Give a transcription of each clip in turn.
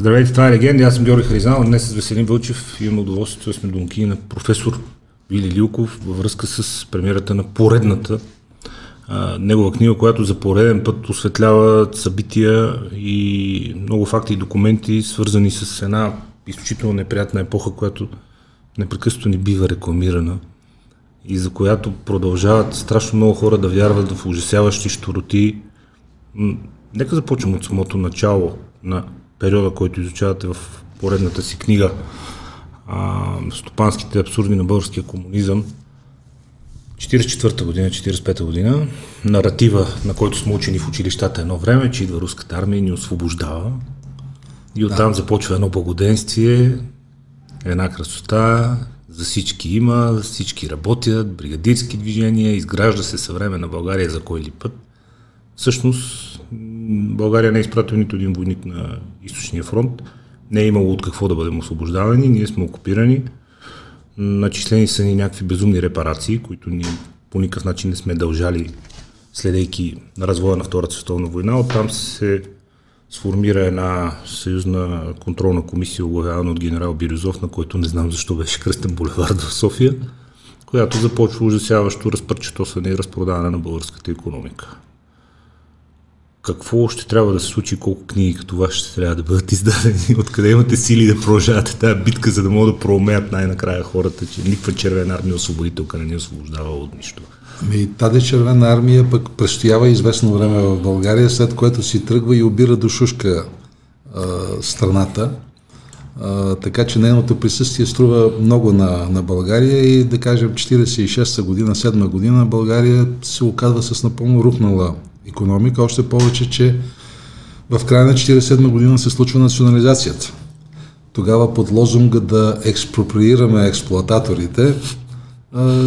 Здравейте, това е Рейган. Аз съм Георги Харизанов. Днес с Веселин Вълчев имаме удоволствието да сме домакини на професор Вили Лилков във връзка с премиерата на поредната негова книга, която за пореден път осветлява събития и много факти и документи, свързани с една изключително неприятна епоха, която непрекъснато ни бива рекламирана и за която продължават страшно много хора да вярват в ужасяващи щуроти. Нека започнем от самото начало на периода, който изучавате в поредната си книга „Стопанските абсурди на българския комунизъм“. 44-та година, 45-та година. Наратива, на който сме учени в училищата едно време, че идва руската армия и ни освобождава. И оттам започва едно благоденствие, една красота, за всички има, всички работят, бригадирски движения, изгражда се съвременна България за кой ли път. Всъщност, България не е изпратила нито един войник на източния фронт, не е имало от какво да бъдем освобождавани, ние сме окупирани, начислени са ни някакви безумни репарации, които ние по никакъв начин не сме дължали, следейки развоя на Втората световна война. Оттам се сформира една съюзна контролна комисия, оглавявана от генерал Бирюзов, на който не знам защо беше кръстен булевард в София, която започва ужасяващо разпърчетосване и разпродаване на българската икономика. Какво ще трябва да се случи, колко книги като вас ще трябва да бъдат издадени, откъде имате сили да продължавате тази битка, за да могат да проумеят най-накрая хората, че никаква червена армия освободителка не ни освобождава от нищо? Тази червена армия пък престоява известно време в България, след което си тръгва и обира до шушка страната, така че нейното присъствие струва много на България и да кажем 46-та година, 7-та година България се оказва с напълно рухнала икономика, още повече, че в края на 47 година се случва национализацията. Тогава под лозунга да експроприираме експлоататорите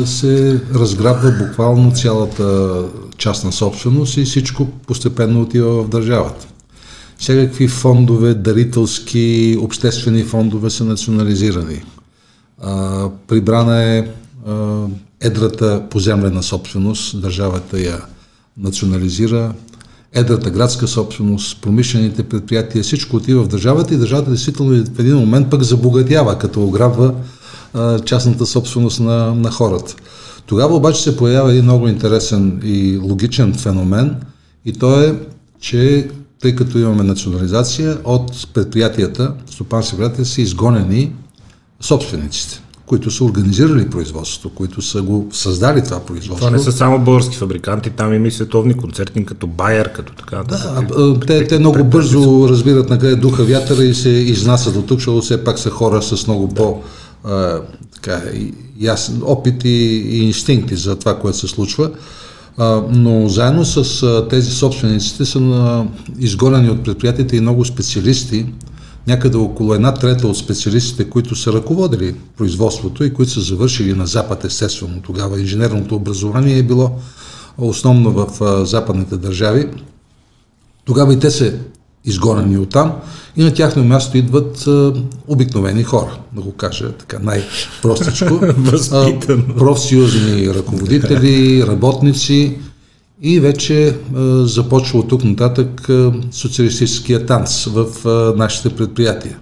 се разграбва буквално цялата частна собственост и всичко постепенно отива в държавата. Всякакви фондове, дарителски, обществени фондове са национализирани. Прибрана е едрата поземлена собственост, държавата я национализира, едрата градска собственост, промишлените предприятия, всичко отива в държавата и държавата действително в един момент пък забогатява, като ограбва частната собственост на хората. Тогава обаче се появява един много интересен и логичен феномен и то е, че тъй като имаме национализация, от предприятията, стопански предприятия са изгонени собствениците, които са организирали производството, които са го създали това производство. Това не са само български фабриканти, там има и световни концерни, като Байер, като така. Те много бързо разбират на къде духа вятъра и се изнасят от тук, защото все пак са хора с много по-ясен опит и инстинкти за това, което се случва. Но заедно с тези собствениците са изгонени от предприятията и много специалисти, някъде около една трета от специалистите, които са ръководили производството и които са завършили на Запад, естествено тогава. Инженерното образование е било основно в западните държави. Тогава и те са изгонени оттам и на тяхно място идват обикновени хора, да го кажа така най-простичко. Профсъюзни ръководители, работници и вече започва от тук нататък социалистическия танц в нашите предприятия.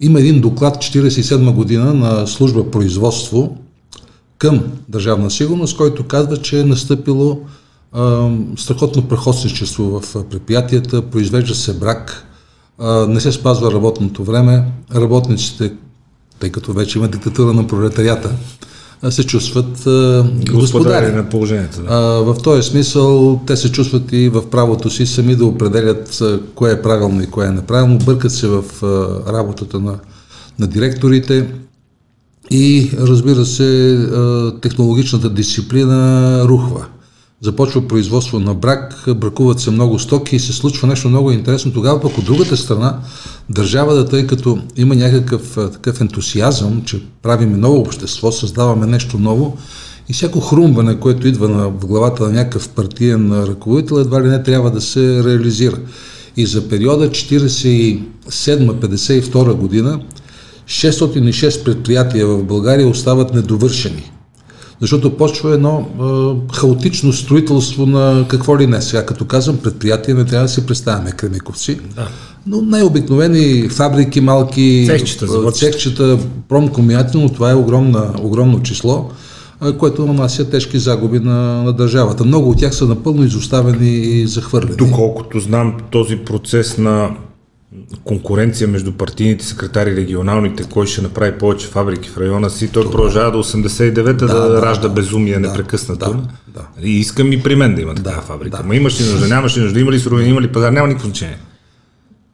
Има един доклад 47 година на служба производство към Държавна сигурност, който казва, че е настъпило страхотно прахосничество в предприятията, произвежда се брак, не се спазва работното време, работниците, тъй като вече има диктатура на пролетарията, се чувстват господари на положението. Да. В този смисъл те се чувстват и в правото си сами да определят кое е правилно и кое е неправилно, бъркат се в работата на директорите и разбира се технологичната дисциплина рухва. Започва производство на брак, бракуват се много стоки и се случва нещо много интересно. Тогава пък от другата страна държавата, тъй като има някакъв такъв ентусиазъм, че правиме ново общество, създаваме нещо ново и всяко хрумване, което идва в главата на някакъв партиен ръководител, едва ли не трябва да се реализира. И за периода 47-52 година 606 предприятия в България остават недовършени. Защото почва едно хаотично строителство на какво ли не. Сега като казвам предприятие, не трябва да си представяме Кремиковци, но най-обикновени фабрики, малки цехчета, промкомиати, но това е огромно число, което нанася тежки загуби на държавата. Много от тях са напълно изоставени и захвърлени. Доколкото знам, този процес на конкуренция между партийните секретари, регионалните, кой ще направи повече фабрики в района си, той продължава до 89-та да ражда безумие непрекъснато. И искам и при мен да има такава фабрика. Ма имаш ли нужда, нямаш ли нужда, има ли суровини, има ли пазар, няма никакво значение.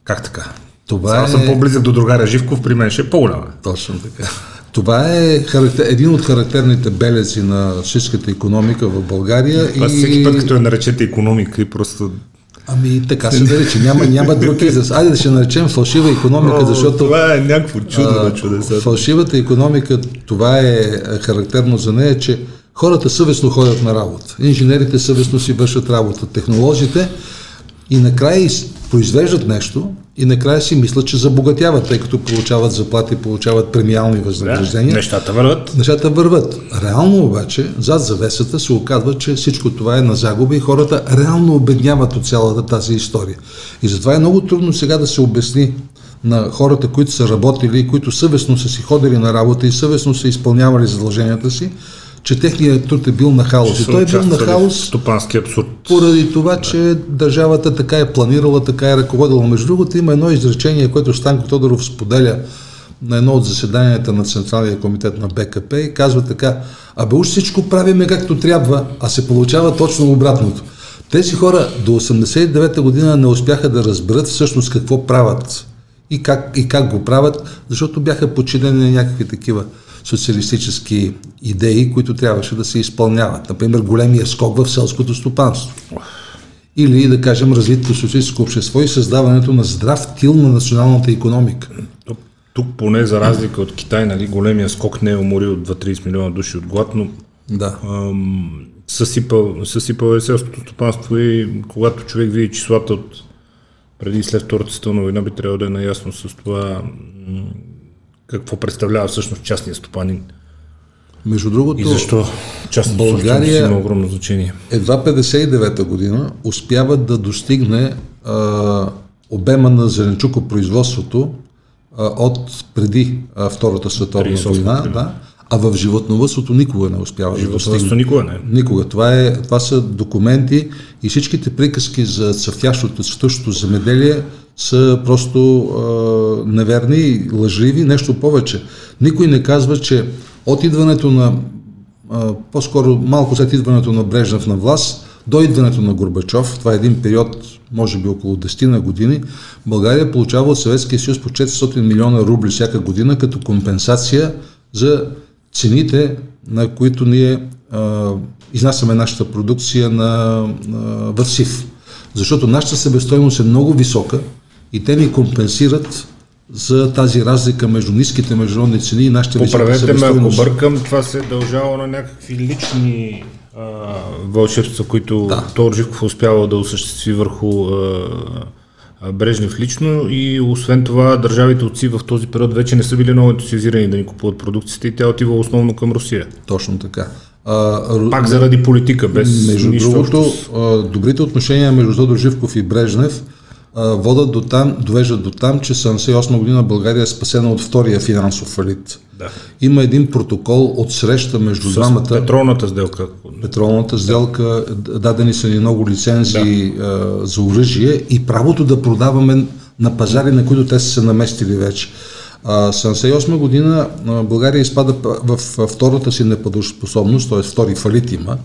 Как така? Сега съм по-близък до другаря Живков, при мен ще е по-голяма. Точно така. Това е един от характерните белези на шишката икономика в България. Аз всеки път, като я наречете икономика и просто... Ами така се нарече, няма друг израз. Айде да ще наречем фалшива икономика, защото... Това е някакво чудо. Фалшивата икономика, това е характерно за нея, че хората съвестно ходят на работа. Инженерите съвестно си вършат работа. Технолозите и накрая произвеждат нещо и накрая си мислят, че забогатяват, тъй като получават заплати, получават премиални възнаграждения. Да, нещата върват. Реално обаче, зад завесата се оказва, че всичко това е на загуба и хората реално обедняват от цялата тази история. И затова е много трудно сега да се обясни на хората, които са работили, които съвестно са си ходили на работа и съвестно са изпълнявали задълженията си, че техният труд е бил на хаос. И той е бил на хаос поради това, че държавата така е планирала, така е ръководила. Между другото, има едно изречение, което Станко Тодоров споделя на едно от заседанията на Централния комитет на БКП и казва така: абе уж всичко правиме както трябва, а се получава точно обратното. Тези хора до 89-та година не успяха да разберат всъщност какво правят и как го правят, защото бяха подчинени на някакви такива социалистически идеи, които трябваше да се изпълняват. Например, големия скок в селското стопанство. Или, да кажем, развитието социалистическо общество и създаването на здрав тил на националната икономика. Тук поне, за разлика от Китай, нали, големия скок не е уморил 2-30 милиона души от глад, но съсипал е селското стопанство и когато човек види числата от преди и след Втората световна война, би трябвало да е наясно с това какво представлява всъщност частния стопанин. Между другото, и защо България има огромно значение. Едва 59-та година успява да достигне обема на зеленчукопроизводството от преди Втората световна война, а в животновъдството никога не успява да достигне. Никога. Това са документи и всичките приказки за цъфтящото земеделие са просто неверни, лъжливи, нещо повече. Никой не казва, че от идването на, по-скоро малко след идването на Брежнев на власт, до идването на Горбачов, това е един период, може би около 10-на години, България получава от Съветския съюз по 400 милиона рубли всяка година като компенсация за цените, на които ние изнасяме нашата продукция в СИФ. Защото нашата себестойност е много висока и те ни компенсират за тази разлика между ниските международни цени и нашите високи себестойности. Поправете ме, ако бъркам, това се е дължало на някакви лични вълшебства, които Тодор Живков успява да осъществи върху Брежнев лично, и освен това държавите от СИВ в този период вече не са били много ентусиазирани да ни купуват продукцията и тя отива основно към Русия. Точно така. Пак заради политика, без между нищо. Между другото, добрите отношения между Тодор Живков и Брежнев водят до там, довеждат до там, че 78 година България е спасена от втория финансов фалит. Да. Има един протокол от среща между двамата. Петролната сделка, дадени са ни много лицензии за оръжие и правото да продаваме на пазари, на които те са се наместили вече. 78 година България изпада в втората си неплатежоспособност, т.е. втори фалит има,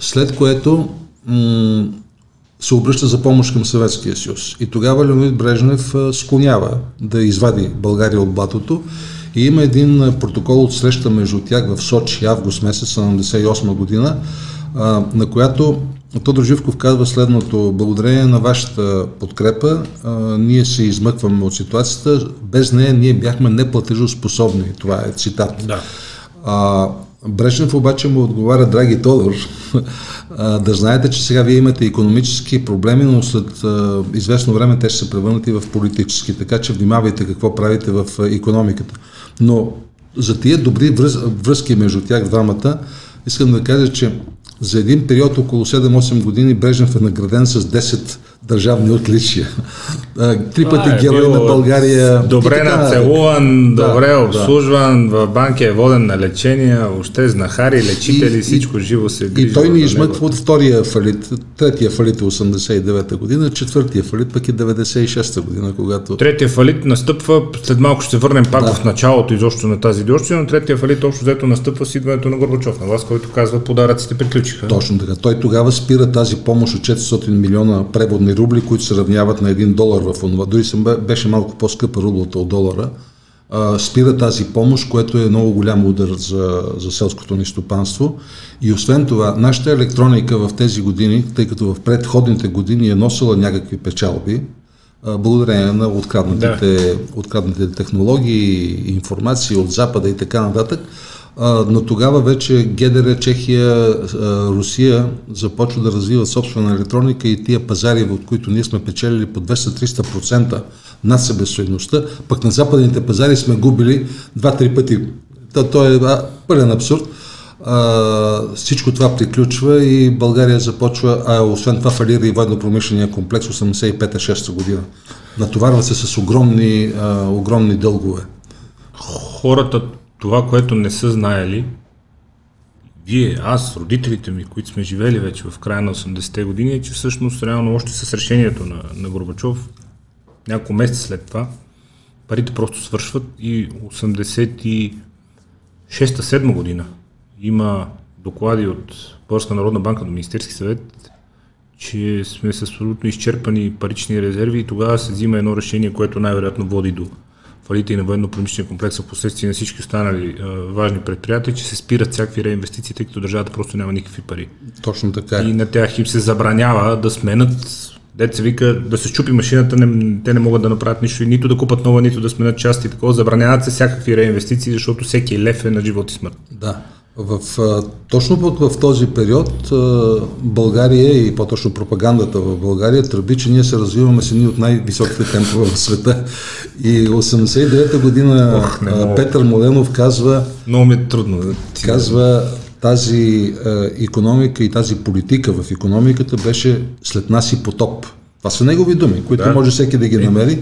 след което се обръща за помощ към Съветския съюз. И тогава Леонид Брежнев склонява да извади България от блатото и има един протокол от среща между тях в Сочи, август месец 78 година, на която Тодор Живков казва следното: благодарение на вашата подкрепа ние се измъкваме от ситуацията, без нея ние бяхме неплатежоспособни. Това е цитат. Да. Брежнев обаче му отговаря: драги Тодор, да знаете, че сега вие имате икономически проблеми, но след известно време те ще се превърнат и в политически, така че внимавайте какво правите в икономиката. Но за тия добри връзки между тях двамата, искам да кажа, че за един период около 7-8 години Брежнев е награден с 10 държавни отличия. Три пъти герой на България. Добре нацелуван, добре обслужван, в банки е воден на лечение, още знахари, лечители, всичко живо се грижи. И той ни измъква от втория фалит. Третия фалит е 89-та година, четвъртия фалит пък е 96-та година, когато... Третия фалит настъпва, след малко ще се върнем пак в началото изобщо на тази диорция, но третия фалит общо взето настъпва с идването на Горбачов на власт, който казва: подаръците приключиха. Точно така. Той тогава спира тази помощ от 400 милиона преводни рубли, които се равняват на $1 в онова. Дори беше малко по-скъпа рублата от долара. Спира тази помощ, което е много голям удар за селското ни стопанство. И освен това, нашата електроника в тези години, тъй като в предходните години е носила някакви печалби, благодарение на откраднатите технологии, информации от Запада и така нататък, но тогава вече ГДР, Чехия, Русия започва да развиват собствена електроника и тия пазари, от които ние сме печелили по 200-300% над себестойността, пък на западните пазари сме губили 2-3 пъти. То е пълен абсурд. Всичко това приключва и България започва, освен това фалира и военно-промишления комплекс 85-6 година. Натоварва се с огромни дългове. Хората, това, което не са знаели, вие, аз, родителите ми, които сме живели вече в края на 80-те години, е, че всъщност реално още с решението на Горбачов, няколко месеца след това, парите просто свършват и 86-7 година има доклади от Българска народна банка до Министерски съвет, че сме с абсолютно изчерпани парични резерви и тогава се взима едно решение, което най-вероятно води до фалите и на военно-промишления комплекс, в последствие на всички останали важни предприятия, че се спират всякакви реинвестиции, тъй като държавата просто няма никакви пари. Точно така. И на тях им се забранява да сменят, деца вика, да се щупи машината, те не могат да направят нищо, нито да купат нова, нито да сменят части, такова. Забраняват се всякакви реинвестиции, защото всеки лев е на живот и смърт. Да. Точно пък в този период България и по-точно пропагандата в България тръби, че ние се развиваме с едни от най-високите темпове в света. И 89-та година Петър Моленов казва... Много ми е трудно. Казва, тази икономика и тази политика в икономиката беше след нас и потоп. Това са негови думи, които може всеки да ги намери,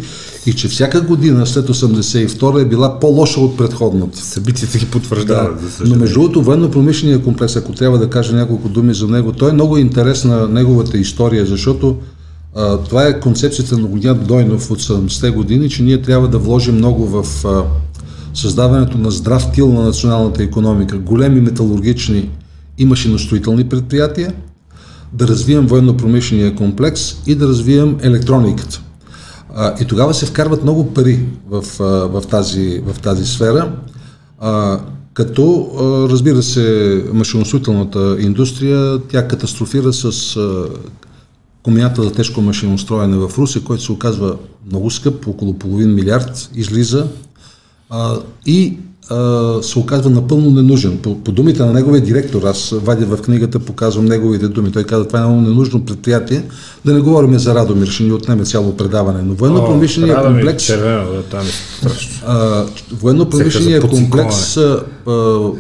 и че всяка година след 82-а е била по-лоша от предходната. Събитията ги потвърждават. Да. Но между другото, военно-промишления комплекс, ако трябва да кажа няколко думи за него, той е много интересна неговата история, защото това е концепцията на Огнян Дойнов от 70-те години, че ние трябва да вложим много в създаването на здрав тил на националната икономика, големи металургични и машиностроителни предприятия, да развием военно-промишления комплекс и да развием електрониката. И тогава се вкарват много пари в тази сфера, като, разбира се, машиностроителната индустрия, тя катастрофира с комбината за тежко машиностроене в Русия, който се оказва много скъп, около половин милиард излиза и се оказва напълно ненужен. По думите на неговия директор, аз вадя в книгата, показвам неговите думи. Той каза, това е много ненужно предприятие. Да не говорим за Радомир, ще ни отнеме цяло предаване. Но военно-промишления комплекс... Военно-промишления комплекс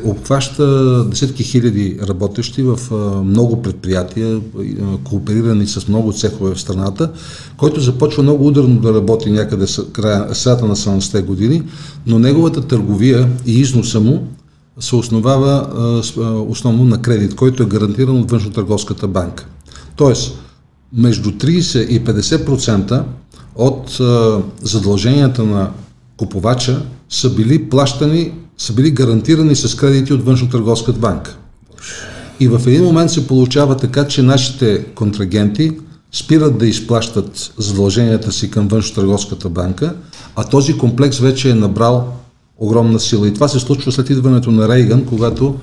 обхваща десетки хиляди работещи в много предприятия, кооперирани с много цехове в страната, който започва много ударно да работи някъде средата на 70-те години, но неговата търговия и износа му се основава основно на кредит, който е гарантиран от Външно-търговската банка. Тоест, между 30 и 50% от задълженията на купувача са били гарантирани с кредити от Външно-търговската банка. И в един момент се получава така, че нашите контрагенти спират да изплащат задълженията си към Външно-търговската банка, а този комплекс вече е набрал огромна сила. И това се случва след идването на Рейган, когато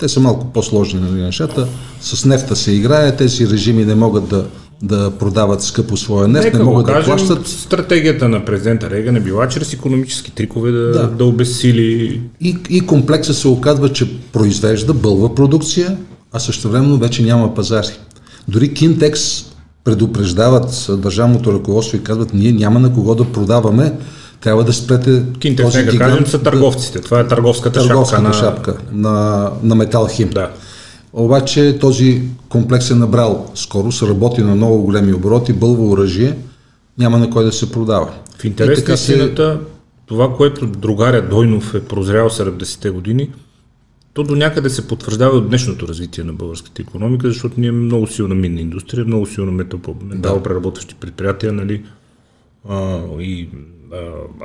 те са малко по-сложни на нещата. С нефта се играе, тези режими не могат да продават скъпо своя нефт, не могат да плащат. Стратегията на президента Рейган е била чрез икономически трикове да обесили. И комплексът се оказва, че произвежда, бълва продукция, а същевременно вече няма пазари. Дори Кинтекс предупреждават държавното ръководство и казват, ние няма на кого да продаваме, трябва да спрете Кинтекс, този гигант. Са търговците, това е търговската шапка на Металхим. Да. Обаче този комплекс е набрал скорост, работи на много големи обороти, бълва оръжие, няма на кой да се продава. В интерес на истината, това, което другаря Дойнов е прозрял 70-те години, то до някъде се потвърждава от днешното развитие на българската икономика, защото ние имаме много силна минна индустрия, много силна металопреработващи предприятия, нали, и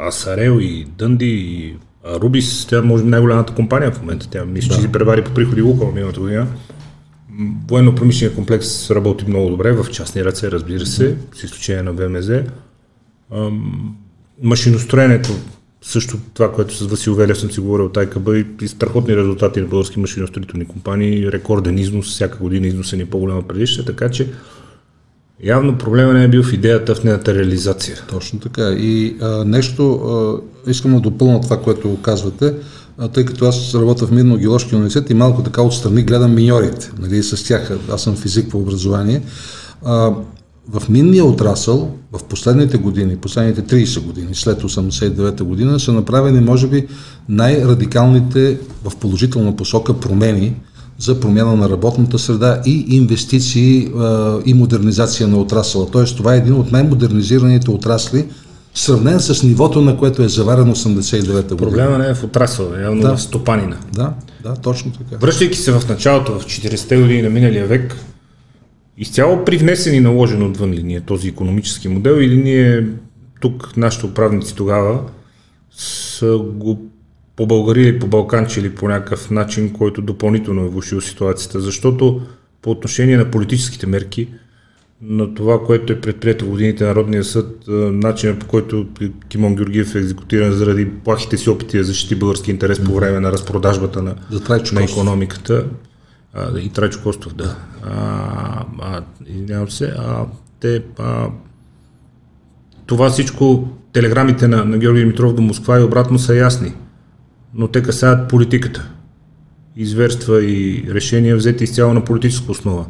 Асарел, и Дънди, и Рубис, тя може би най-голямата компания в момента, тя мисля, че си превари по приходи Лукова миналата година. Военно-промишленият комплекс работи много добре, в частни ръце, разбира се, с изключение на ВМЗ. Машиностроенето, също това, което с Васил Велев съм си говорил от АКБ, и страхотни резултати на български машиностроителни компании, рекорден износ, всяка година износът ни е по-голям от предишната, така че явно проблема не е бил в идеята, в нейната реализация. Точно така. И искам да допълна това, което казвате, тъй като аз работя в Минно-геоложкия университет и малко така отстрани гледам миньорите, нали, с тях. Аз съм физик по образование. В минния отрасъл в последните години, последните 30 години, след 89-та година, са направени, може би, най-радикалните в положителна посока промени за промяна на работната среда и инвестиции и модернизация на отрасъла. Тоест, това е един от най-модернизираните отрасли, сравнен с нивото, на което е заварено 89-та година. Проблема не е в отрасъла, явно в стопанина. Да, точно така. Връщайки се в началото, в 40-те години на миналия век, изцяло привнесен и наложен отвън ли ни е този икономически модел, или ние тук, нашите управници тогава, са го по-българили, по-балканчили по някакъв начин, който допълнително е влошил ситуацията, защото по отношение на политическите мерки, на това, което е предприето в годините Народния съд, начинът, по който Кимон Георгиев е екзекутиран заради плахите си опити да защити български интерес по време на разпродажбата на икономиката. И Трайчо Костов, да. Извинявам се. Това всичко, телеграмите на Георги Дмитров до Москва и обратно са ясни, но те касаят политиката. Изверства и решения взети изцяло на политическа основа.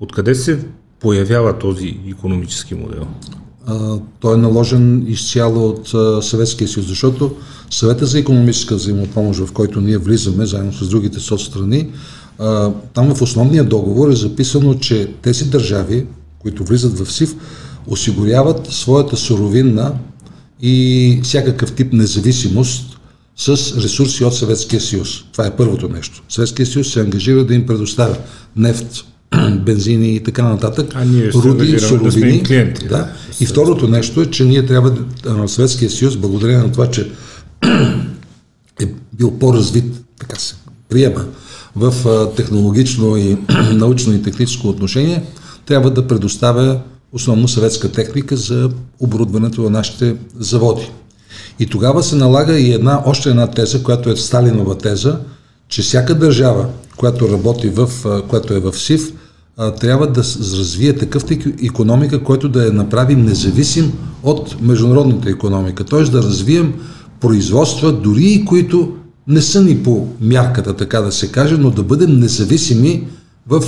Откъде се появява този икономически модел? Той е наложен изцяло от Съветския съюз, защото Съвета за икономическа взаимопомощ, в който ние влизаме, заедно с другите соцстрани, там в основния договор е записано, че тези държави, които влизат в СИВ, осигуряват своята суровинна и всякакъв тип независимост с ресурси от Съветския съюз. Това е първото нещо. Съветския съюз се ангажира да им предоставя нефт, бензини и така нататък, руди, суровини. Да. И второто нещо е, че ние трябва да, Съветския съюз, благодарение на това, че е бил по-развит, така се приема, в технологично и научно и техническо отношение, трябва да предоставя основно съветска техника за оборудването на нашите заводи. И тогава се налага и още една теза, която е Сталинова теза, че всяка държава, която е в СИВ, трябва да развие такъв икономика, който да я направи независим от международната икономика. Т.е. да развием производства, дори и които не са ни по мярката, така да се каже, но да бъдем независими в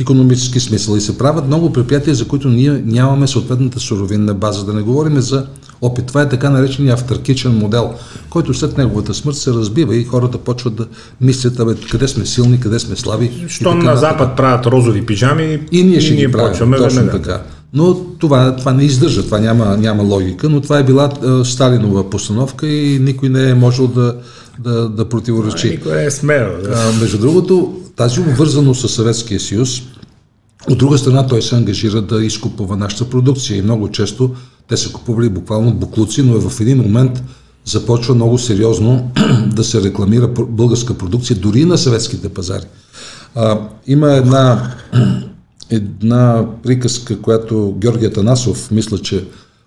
икономически смисъл. И се правят много предприятия, за които ние нямаме съответната суровинна база. Да не говорим за опит. Това е така наречения автаркичен модел, който след неговата смърт се разбива и хората почват да мислят, къде сме силни, къде сме слаби. Щом на Запад правят розови пижами и ние ще ги правим. Точно така. Но това не издържа, това няма логика, но това е била Сталинова постановка и никой не е можел да противоречи. Никой е смел. Между другото, тази обвързаност със Съветския съюз, от друга страна той се ангажира да изкупува нашата продукция и много често те са купували буквално буклуци, но в един момент започва много сериозно да се рекламира българска продукция, дори и на съветските пазари. Има една приказка, която Георги Атанасов, мисля, че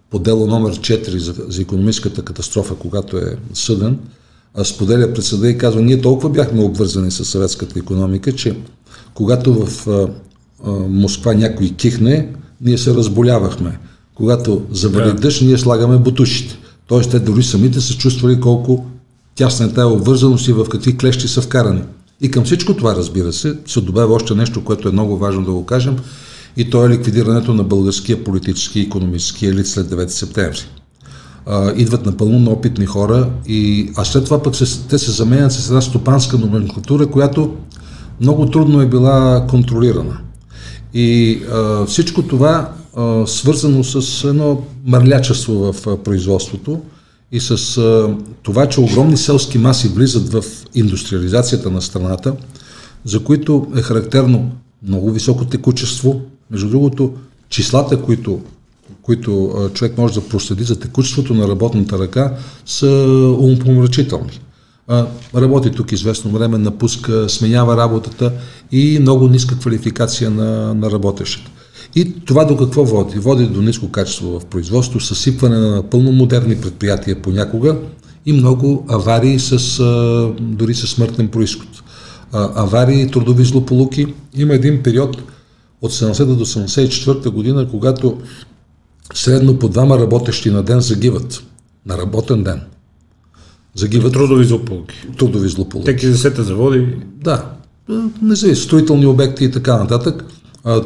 по дело номер 4 за икономическата катастрофа, когато е съден, споделя пред съда и казва: ние толкова бяхме обвързани с съветската икономика, че когато в Москва някой кихне, ние се разболявахме. Когато завали дъжд, ние слагаме бутушите. Тоест, те дори самите са чувствали колко тясна е тая обвързаност и в какви клещи са вкарани. И към всичко това, разбира се, се добавя още нещо, което е много важно да го кажем, и то е ликвидирането на българския политически и икономически елит след 9 септември. Идват напълно на опитни хора, а след това пък те се заменят с една стопанска номенклатура, която много трудно е била контролирана. И всичко това свързано с едно мърлячество в производството и с това, че огромни селски маси влизат в индустриализацията на страната, за които е характерно много високо текучество. Между другото, числата, които човек може да проследи за текучеството на работната ръка, са умопомрачителни. Работи тук известно време, напуска, сменява работата и много ниска квалификация на работещите. И това до какво води? Води до ниско качество в производство, съсипване на напълно модерни предприятия понякога и много аварии дори със смъртен произход. Аварии, трудови злополуки. Има един период от 70 до 74 година, когато средно по двама работещи на ден загиват. На работен ден. Загиват. Трудови злополуки. Теки десета заводи. Да. Независимо. Строителни обекти и така нататък.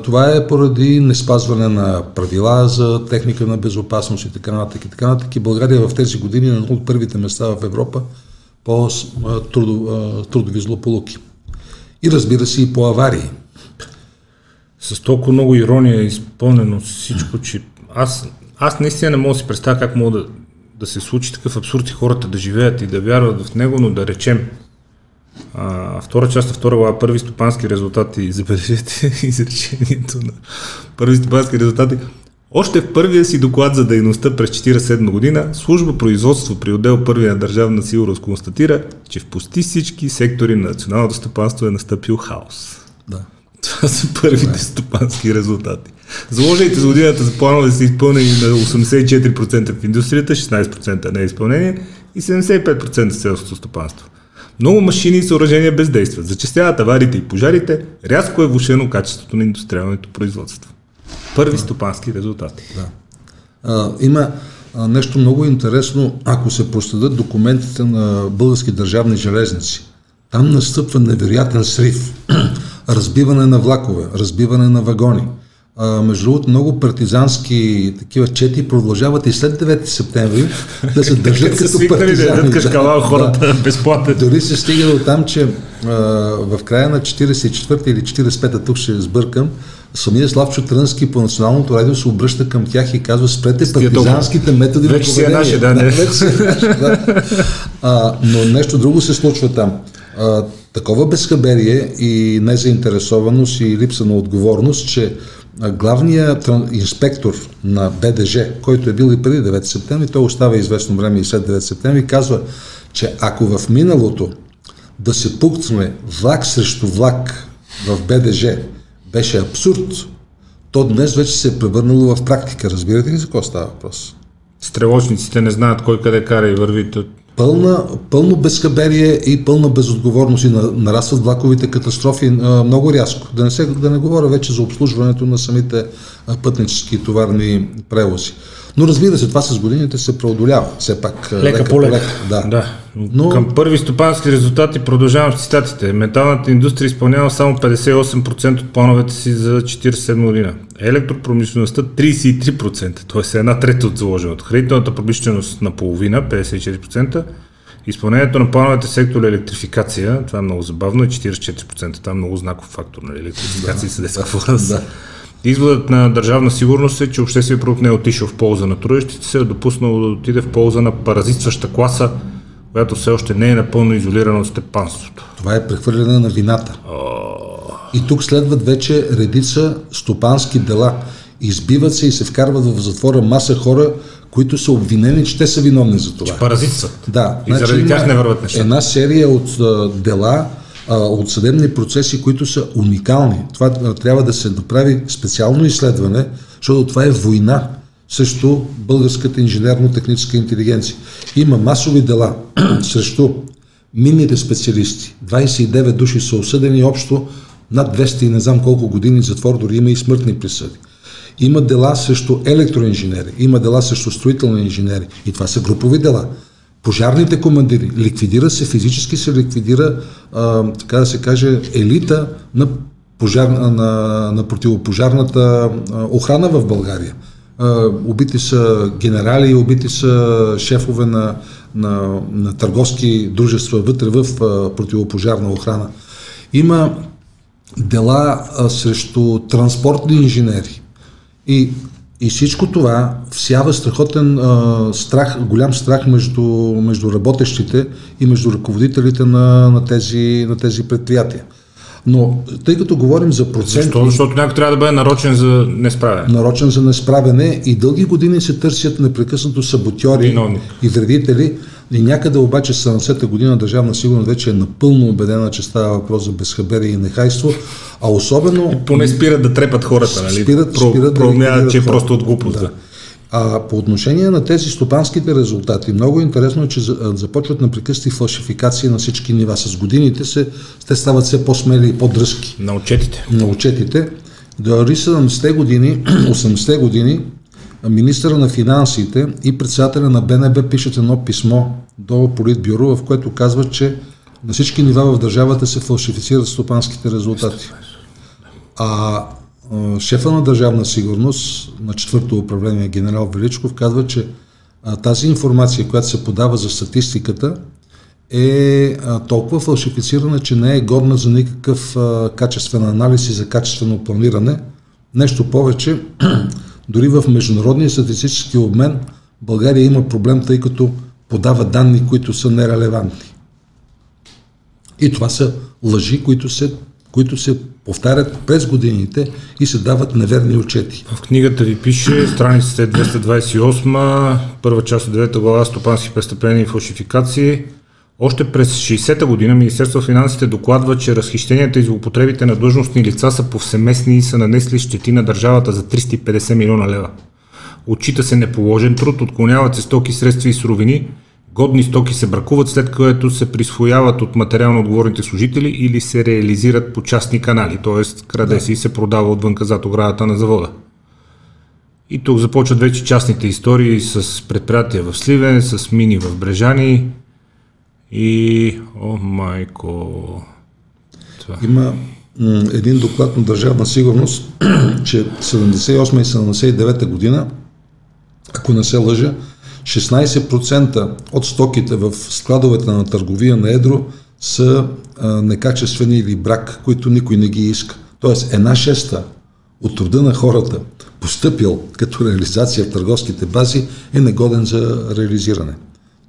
Това е поради неспазване на правила за техника на безопасност и така нататък. И България в тези години е на едно от първите места в Европа по трудови злополуки. И разбира се и по аварии. С толкова много ирония е изпълнено всичко, че аз наистина не мога да си представя как мога да се случи такъв абсурд и хората да живеят и да вярват в него, но да речем втора част на втора глава, първи стопански резултати, забележете изречението на първи стопански резултати. Още в първия си доклад за дейността през 1947 година, служба производство при отдел първи на Държавна сигурност констатира, че в почти всички сектори на националното стопанство е настъпил хаос. Да. Това са първите стопански резултати. Заложените за годината за планове са изпълнени на 84% в индустрията, 16% неизпълнение и 75% селското стопанство. Много машини и съоръжения бездействат, зачестяват авариите и пожарите, рязко е влошено качеството на индустриалното производство. Първи стопански резултати. Да. Има нещо много интересно, ако се проследят документите на Български държавни железници. Там настъпва невероятен срив. Разбиване на влакове, разбиване на вагони. Между другото, много партизански такива чети продължават и след 9 септември да се държат като партизани. Дори се стига до там, че в края на 44 или 45-та, тук ще сбъркам, самия Славчо Трънски по националното радио се обръща към тях и казва: спрете партизанските методи на поведение. Вече си е наше, да, не. Но нещо друго се случва там. Такова безхаберие и незаинтересованост и липса на отговорност, че главният инспектор на БДЖ, който е бил и преди 9 септември, той остава известно време и след 9 септември, казва, че ако в миналото да се пукне влак срещу влак в БДЖ беше абсурд, то днес вече се е превърнало в практика. Разбирате ли за какво става въпрос? Стрелочниците не знаят кой къде кара и върви. Пълно безхаберие и пълна безотговорност и нарастват влаковите катастрофи много рязко. Да не говоря вече за обслужването на самите пътнически товарни превози. Но разбира се, това с годините се преодолява. Все пак лека по лека. Да. Но... Към първи стопански резултати продължавам с цитатите. Металната индустрия изпълнява само 58% от плановете си за 47 година. Електропромишлеността 33%, т.е. една трета от заложеното. Хранителната промишленост на половина, 54%. Изпълнението на плановете сектор електрификация, това е много забавно, е 44%. Това е много знаков фактор на електрификация и съдеска форъс. Изводът на Държавна сигурност е, че общественият продукт не е отишъл в полза на трудещите се, е допуснал да отиде в полза на паразитстваща класа, която все още не е напълно изолирана от степанството. Това е прехвърляне на вината. И тук следват вече редица стопански дела. Избиват се и се вкарват в затвора маса хора, които са обвинени, че те са виновни за това. Че паразитстват. Да. И заради тях не върват неща. Една серия от дела, от съдебни процеси, които са уникални. Това трябва да се направи специално изследване, защото това е война срещу българската инженерно-техническа интелигенция. Има масови дела срещу минните специалисти. 29 души са осъдени общо над 200 и не знам колко години затвор, дори има и смъртни присъди. Има дела срещу електроинженери, има дела срещу строителни инженери и това са групови дела. Пожарните командири, физически се ликвидира, така да се каже, елита на противопожарната охрана в България. Убити са генерали, убити са шефове на търговски дружества вътре в противопожарна охрана. Има дела срещу транспортни инженери. И всичко това всява страхотен страх, голям страх между работещите и между ръководителите на тези предприятия. Но тъй като говорим за проценти... Защото някой трябва да бъде нарочен за несправяне. Нарочен за несправяне и дълги години се търсят непрекъснато саботьори и вредители. И някъде обаче 70-та година Държавна сигурност вече е напълно убедена, че става въпрос за безхаберие и нехайство, а особено... И поне спират да трепат хората, нали? Спират че е просто от глупост. Да. А по отношение на тези стопанските резултати, много интересно е, че започват непрекъсни фалшификации на всички нива. С годините те стават все по-смели и по-дръзки. На отчетите. Дори 80-те години, министъра на финансите и председателя на БНБ пишат едно писмо до Политбюро, в което казват, че на всички нива в държавата се фалшифицират стопанските резултати. А шефа на Държавна сигурност на 4-то управление, генерал Величков, казва, че тази информация, която се подава за статистиката, е толкова фалшифицирана, че не е годна за никакъв качествен анализ и за качествено планиране. Нещо повече, дори в международния статистически обмен България има проблем, тъй като подава данни, които са нерелевантни. И това са лъжи, които се повтарят през годините и се дават неверни отчети. В книгата ви пише, страницата 228, първа част от 9 глава, стопански престъпления и фалшификации. Още през 60-та година Министерството на финансите докладва, че разхищенията и злоупотребите на длъжностни лица са повсеместни и са нанесли щети на държавата за 350 милиона лева. Отчита се неположен труд, отклоняват се стоки, средства и суровини, годни стоки се бракуват, след което се присвояват от материално отговорните служители или се реализират по частни канали, т.е. краде се и се продава отвънка зад оградата на завода. И тук започват вече частните истории с предприятия в Сливен, с мини в Брежани. И, о майко, това. Има един доклад на Държавна сигурност, че 78 и 79 година, ако не се лъжа, 16% от стоките в складовете на търговия на едро са некачествени или брак, които никой не ги иска. Тоест 1/6 от труда на хората, постъпил като реализация в търговските бази, е негоден за реализиране.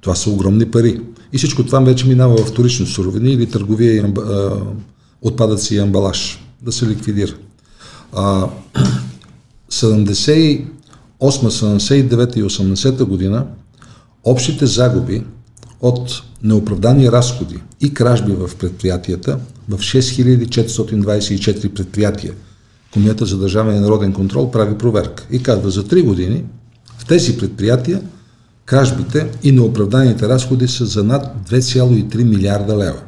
Това са огромни пари. И всичко това вече минава в вторични суровини или търговия и отпадъци и амбалаж. Да се ликвидира. 78, 79 и 80 година общите загуби от неоправдани разходи и кражби в предприятията в 6424 предприятия. Комисията за държавен и народен контрол прави проверка и казва, за 3 години в тези предприятия кражбите и неоправданите разходи са за над 2,3 милиарда лева.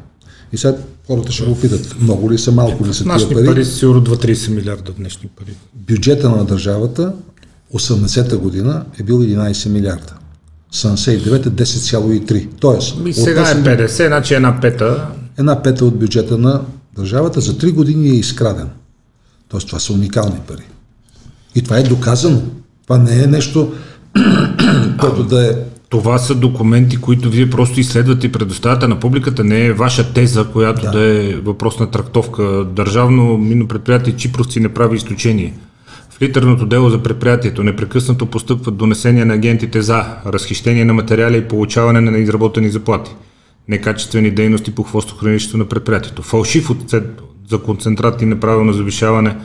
И сега хората ще го питат, много ли са, малко ли са тия пари? Нашни пари са сигурно 2-30 милиарда днешни пари. Бюджета на държавата 80-та година е бил 11 милиарда. 79 е 10,3. Тоест, и сега е 50, значи една пета. Една пета от бюджета на държавата за 3 години е изкраден. Тоест това са уникални пари. И това е доказано. Това не е нещо... да е. Това са документи, които вие просто изследвате и предоставяте на публиката, не е ваша теза, която да е въпрос на трактовка. Държавно минно предприятие Чипровци не прави изключение. В литърното дело за предприятието непрекъснато постъпват донесения на агентите за разхищение на материали и получаване на неизработени заплати, некачествени дейности по хвостохранилището на предприятието, фалшив оцет за концентрат и неправилно завишаване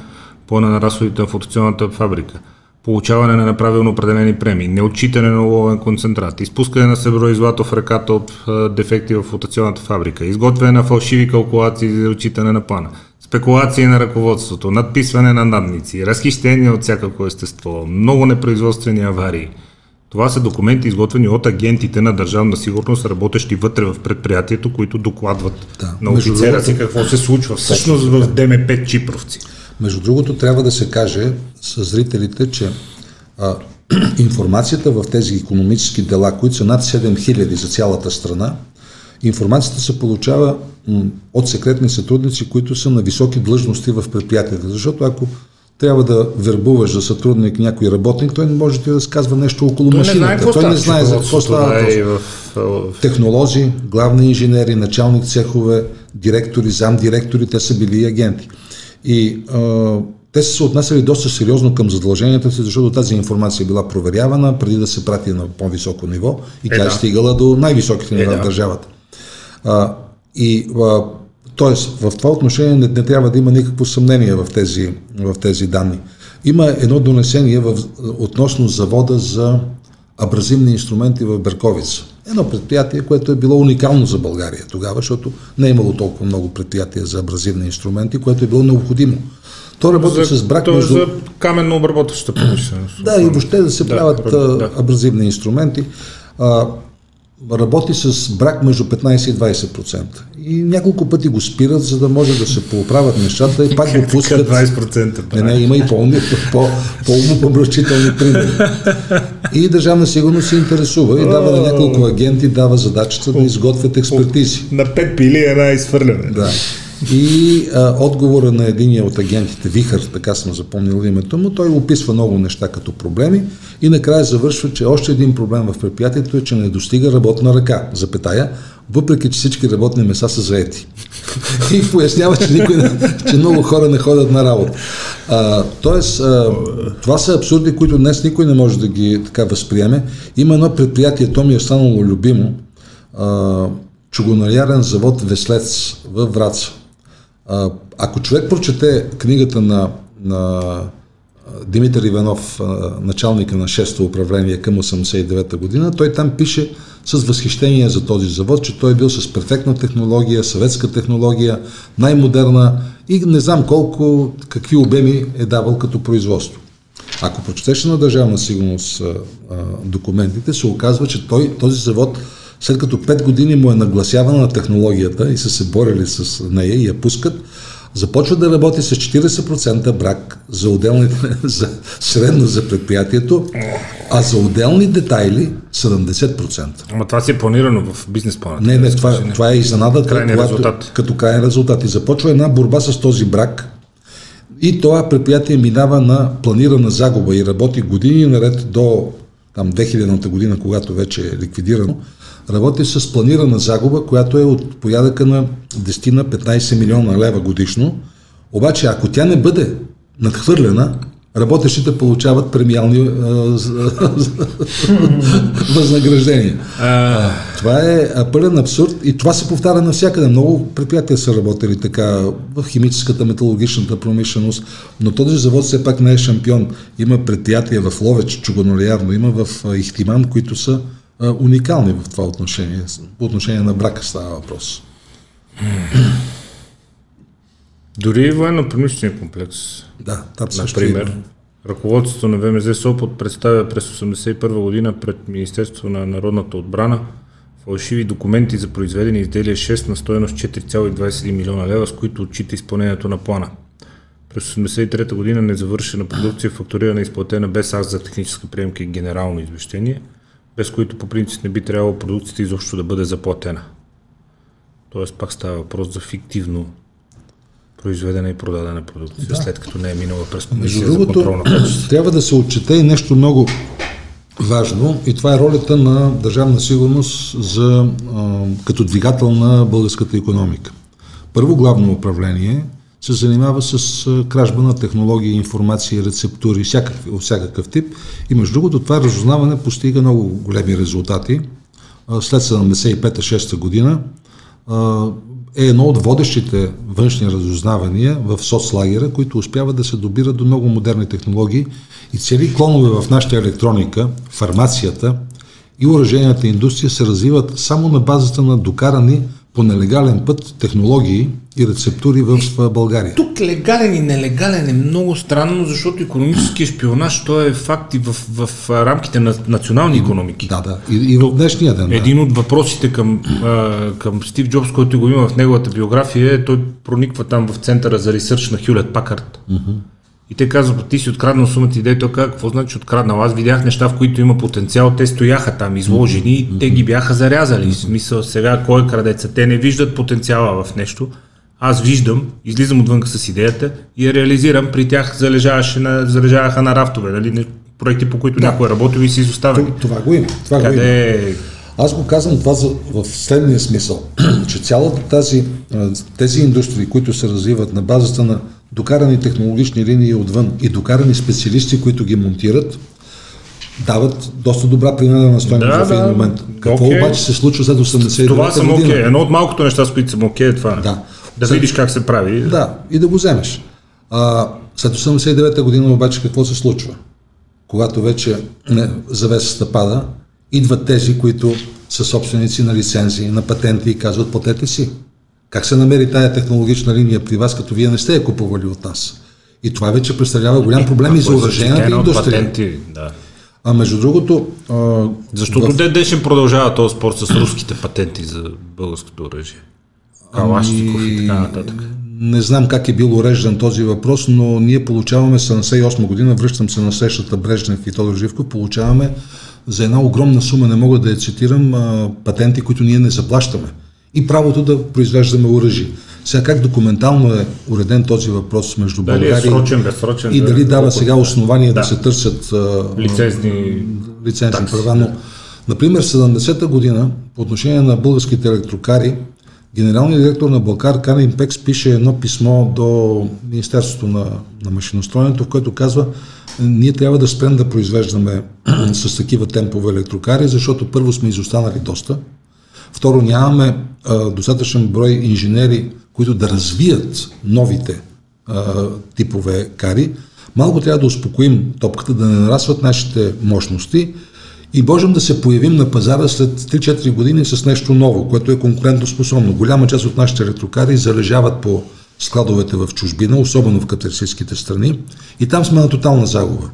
плана на разходите на флотационната фабрика, получаване на неправилно определени премии, неотчитане на уловен концентрат, изпускане на сребро и злато в ръката от дефекти в флотационната фабрика, изготвяне на фалшиви калкулации за отчитане на плана, спекулации на ръководството, надписване на надници, разхищение от всякакво естество, много непроизводствени аварии. Това са документи, изготвени от агентите на Държавна сигурност, работещи вътре в предприятието, които докладват на офицера си какво се случва всъщност в ДМП Чипровци. Между другото, трябва да се каже със зрителите, че информацията в тези икономически дела, които са над 7000 за цялата страна, информацията се получава от секретни сътрудници, които са на високи длъжности в предприятията. Защото ако трябва да вербуваш за сътрудник някой работник, той не може да разказва нещо около машината. Той не знае за какво става. Технолози, главни инженери, началник цехове, директори, замдиректори, те са били агенти. И те са се отнасяли доста сериозно към задълженията си, защото тази информация била проверявана преди да се прати на по-високо ниво и тя е стигала до най-високите нива на държавата. Тоест, в това отношение не трябва да има никакво съмнение в тези данни. Има едно донесение относно завода за абразивни инструменти в Берковица. Едно предприятие, което е било уникално за България тогава, защото не е имало толкова много предприятия за абразивни инструменти, което е било необходимо. То работи с брак между... за каменно обработваща промишленост. Да, и въобще да се правят абразивни инструменти. Работи с брак между 15 и 20%. И няколко пъти го спират, за да може да се поправят нещата и пак го пускат. 20%. Не, има и по-умопомрачителни примери. И Държавна сигурност се интересува и дава на няколко агенти, дава задачата да изготвят експертизи. На 5 пили една изхвърляне. Да. И отговора на единия от агентите, Вихър, така съм запомнил името му, той описва много неща като проблеми и накрая завършва, че още един проблем в предприятието е, че не достига работна ръка, въпреки че всички работни места са заети. И пояснява, че много хора не ходят на работа. Тоест, това са абсурди, които днес никой не може да ги така възприеме. Има едно предприятие, то ми е станало любимо, чугунарярен завод Веслец във Враца. Ако човек прочете книгата на Димитър Иванов, началника на 6-то управление към 89-та година, той там пише с възхищение за този завод, че той е бил с перфектна технология, съветска технология, най-модерна и не знам какви обеми е давал като производство. Ако прочетеше на Държавна сигурност документите, се оказва, че този завод, след като 5 години му е нагласявана на технологията и са се борили с нея и я пускат, започва да работи с 40% брак за отделните, средно за предприятието, а за отделни детайли 70%. Ама това си е планирано в бизнес плана. Не, това е изненада като крайен резултат. И започва една борба с този брак и това предприятие минава на планирана загуба и работи години наред до там 2000-та година, когато вече е ликвидирано. Работи с планирана загуба, която е от порядъка на 10 на 15 милиона лева годишно. Обаче, ако тя не бъде надхвърлена, работещите получават премиални възнаграждения. Това е пълен абсурд и това се повтаря навсякъде. Много предприятия са работили така в химическата, металургичната промишленост, но този завод все пак не е шампион. Има предприятия в Ловеч, чугунолеярно, има в Ихтиман, които са уникални в това отношение. По отношение на брака става въпрос. Дори и военно-промишления комплекс. Да, там също има. Например, ръководството на ВМЗ Сопот представя през 1981 година пред Министерството на народната отбрана фалшиви документи за произведени изделия 6 на стойност 4,21 милиона лева, с които отчита изпълнението на плана. През 1983 година незавършена продукция, фактурирана и изплатена без акт за техническа приемка и генерално извещение, без които по принцип не би трябвало продукцията изобщо да бъде заплатена. Тоест пак става въпрос за фиктивно произведена и продадена продукция, след като не е минала през комисия за контрол на качество. Трябва да се отчете и нещо много важно и това е ролята на Държавна сигурност като двигател на българската икономика. Първо главно управление се занимава с кражба на технологии, информации, рецептури, всякакъв тип. И между другото, това разузнаване постига много големи резултати. След 75-6 година е едно от водещите външни разузнавания в соцлагера, които успяват да се добират до много модерни технологии и цели клонове в нашата електроника, фармацията и оръжейната индустрия се развиват само на базата на докарани по нелегален път технологии и рецептури в България. Тук легален и нелегален е много странно, защото икономическият шпионаж, той е факт и в рамките на национални икономики. Да. И в днешния ден. Един от въпросите към Стив Джобс, който го има в неговата биография, той прониква там в центъра за ресърч на Хюлет Пакард. И те казват, ти си откраднал сумата и идея, той казва, какво значи откраднал? Аз видях неща, в които има потенциал, те стояха там изложени и те ги бяха зарязали. В смисъл, сега кой е крадеца? Те не виждат потенциала в нещо. Аз виждам, излизам отвънка с идеята и я реализирам. При тях залежаваха на рафтове, нали? Проекти, по които някой е работил и си изоставени. Това го има. Аз го казвам това в следния смисъл, че цялата тези индустрии, които се развиват на базата на докарани технологични линии отвън и докарани специалисти, които ги монтират, дават доста добра принадена стойност в един момент. Какво обаче се случва след 89-та това съм година? Окей. Едно от малкото неща, с които съм окей е това. Да видиш как се прави. Да, и да го вземеш. След 89-та година обаче какво се случва? Когато вече завесата пада, идват тези, които са собственици на лицензии, на патенти и казват платете си. Как се намери тая технологична линия при вас, като вие не сте я купували от нас? И това вече представлява голям проблем и за оръжейната индустрия. Да. А между другото... Защото днешен продължава този спор с руските патенти за българското оръжие? Калашников и така нататък. Не знам как е бил уреждан този въпрос, но ние получаваме 78 година, връщам се на срещата Брежнев и Тодор Живков, получаваме за една огромна сума, не мога да я цитирам, патенти, които ние не заплащаме. И правото да произвеждаме оръжие. Сега как документално е уреден този въпрос между България и дали дава сега основание да се търсят лицензни права. Но, например, 70-та година по отношение на българските електрокари, генералният директор на Балканкар Каримпекс пише едно писмо до Министерството на машиностроенето, в което казва: ние трябва да спрем да произвеждаме с такива темпове електрокари, защото първо сме изостанали доста. Второ, нямаме достатъчен брой инженери, които да развият новите типове кари. Малко трябва да успокоим топката, да не нарастват нашите мощности и можем да се появим на пазара след 3-4 години с нещо ново, което е конкурентоспособно. Голяма част от нашите електрокари залежават по складовете в чужбина, особено в капиталистическите страни, и там сме на тотална загуба.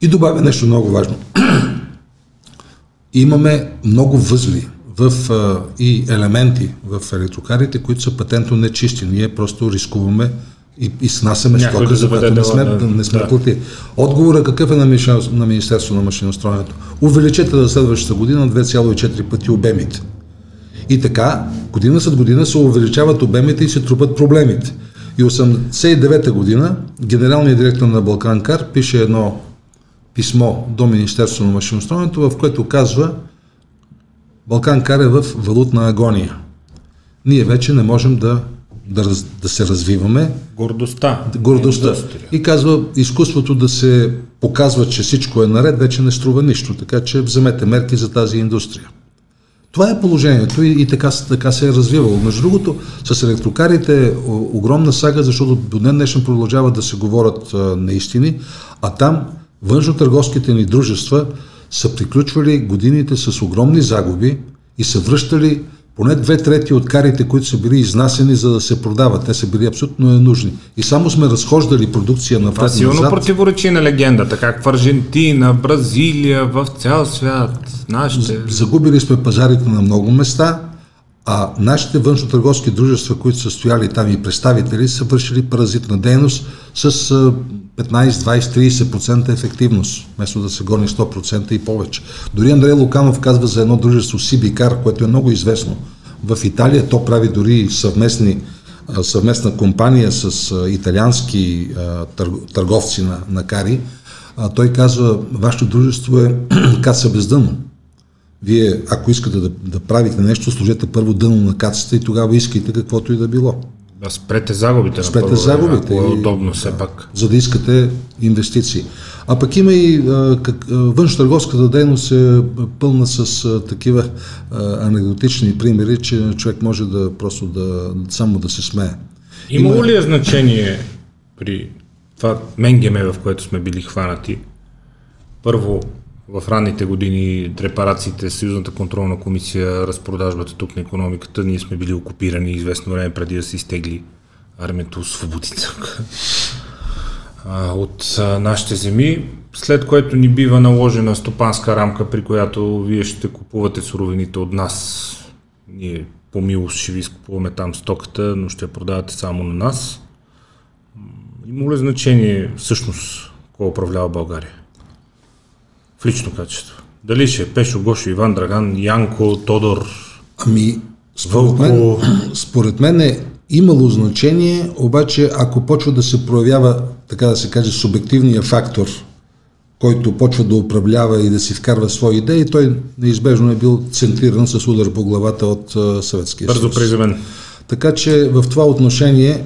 И добавя нещо много важно. Имаме много възли и елементи в електрокарите, които са патентно нечисти. Ние просто рискуваме и снасяме стока, за което не сме платили. Отговорът какъв е на Министерството на машиностроенето? Увеличете за следващата година 2,4 пъти обемите. И така, година след година се увеличават обемите и се трупат проблемите. И 1989 година генералният директор на Балканкар пише едно писмо до Министерството на машиностроенето, в което казва: Балканкар е в валутна агония. Ние вече не можем да се развиваме. Гордостта. И казва, изкуството да се показва, че всичко е наред, вече не струва нищо. Така че вземете мерки за тази индустрия. Това е положението и така се е развивало. Между другото, с електрокарите е огромна сага, защото до ден днешен продължават да се говорят неистини, а там външно-търговските ни дружества са приключвали годините с огромни загуби и са връщали поне 2/3 от карите, които са били изнасени, за да се продават. Те са били абсолютно ненужни. И само сме разхождали продукция на това. Силно противоречи на легендата, как в Аржентина, Бразилия, в цял свят. Загубили сме пазарите на много места, а нашите външно-търговски дружества, които са стояли там и представители, са вършили паразитна дейност с 15-20-30% ефективност, вместо да се гони 100% и повече. Дори Андрей Луканов казва за едно дружество Сибикар, което е много известно в Италия. То прави дори съвместна компания с италиански търговци на кари. Той казва: вашето дружество е каца без дъно. Вие, ако искате да правите нещо, служете първо дъно на кацата и тогава искайте каквото и да било. Спрете загубите. Ако е удобно все пак. За да искате инвестиции. А пък има и външно-търговската дейност е пълна с такива анекдотични примери, че човек може да просто само да се смее. Имало ли е значение при това менгеме, в което сме били хванати? Първо, в ранните години репарациите, Съюзната контролна комисия, разпродажбата тук на икономиката, ние сме били окупирани известно време преди да се изтегли армията освободица от нашите земи, след което ни бива наложена стопанска рамка, при която вие ще купувате суровините от нас. Ние по милост ще ви изкупуваме там стоката, но ще я продавате само на нас. Има ли значение всъщност кой управлява България? В лично качество. Дали ще е Пешо, Гошо, Иван, Драган, Янко, Тодор, Вълко? Според мен е имало значение, обаче ако почва да се проявява, така да се каже, субективния фактор, който почва да управлява и да си вкарва свои идеи, той неизбежно е бил центриран с удар по главата от Съветския съюз. Бързо приземен. Така че в това отношение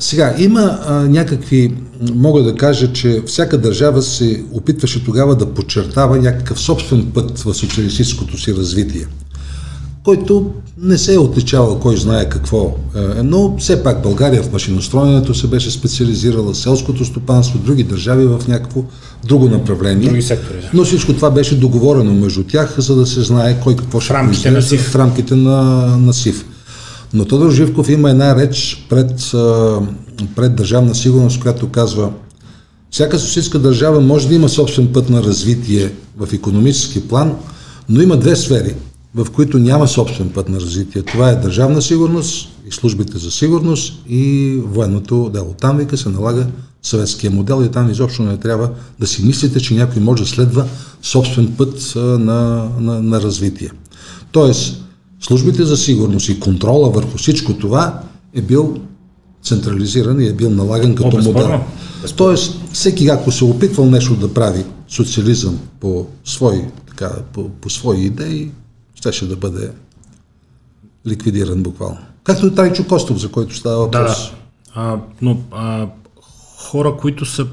Сега, има някакви, мога да кажа, че всяка държава се опитваше тогава да подчертава някакъв собствен път в социалистическото си развитие, който не се е отличавал кой знае какво, но все пак България в машиностроенето се беше специализирала, селското стопанство, други държави в някакво друго направление. Други сектори, да. Но всичко това беше договорено между тях, за да се знае кой какво ще произнесе в рамките на СИФ. Но Тодор Живков има една реч пред Държавна сигурност, която казва: всяка социалистическа държава може да има собствен път на развитие в икономически план, но има две сфери, в които няма собствен път на развитие. Това е държавна сигурност и службите за сигурност и военното дело. Там, вика, се налага съветския модел и там изобщо не трябва да си мислите, че някой може да следва собствен път на развитие. Тоест, службите за сигурност и контрола върху всичко това е бил централизиран и е бил налаган като модел. Тоест, всеки, ако се опитвал нещо да прави социализъм по свои идеи, ще да бъде ликвидиран буквално. Както и Трайчо Костов, за който става въпрос. Но хора, които са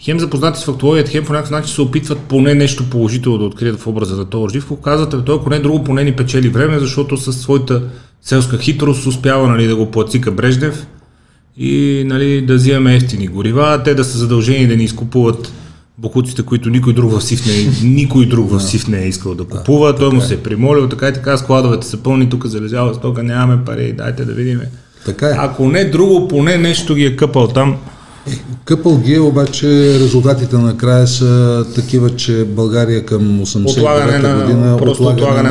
хем запознати с фактологията, хем по някакъв начин се опитват поне нещо положително да открият в образа на Тодор Живков, казват, той ако не друго, поне ни печели време, защото със своята селска хитрост успява да го плацика Брежнев и да взимаме ефтини горива, те да са задължени да ни изкупуват бокуците, които никой друг в СИФ не е искал да купува, той му се е примолил, така и така, складовете са пълни, тук залежава стока, нямаме пари, дайте да видим. Така е. Ако не друго, поне нещо ги е къпал там. Къпал ги е, обаче резултатите накрая са такива, че България към 89-та година отлагане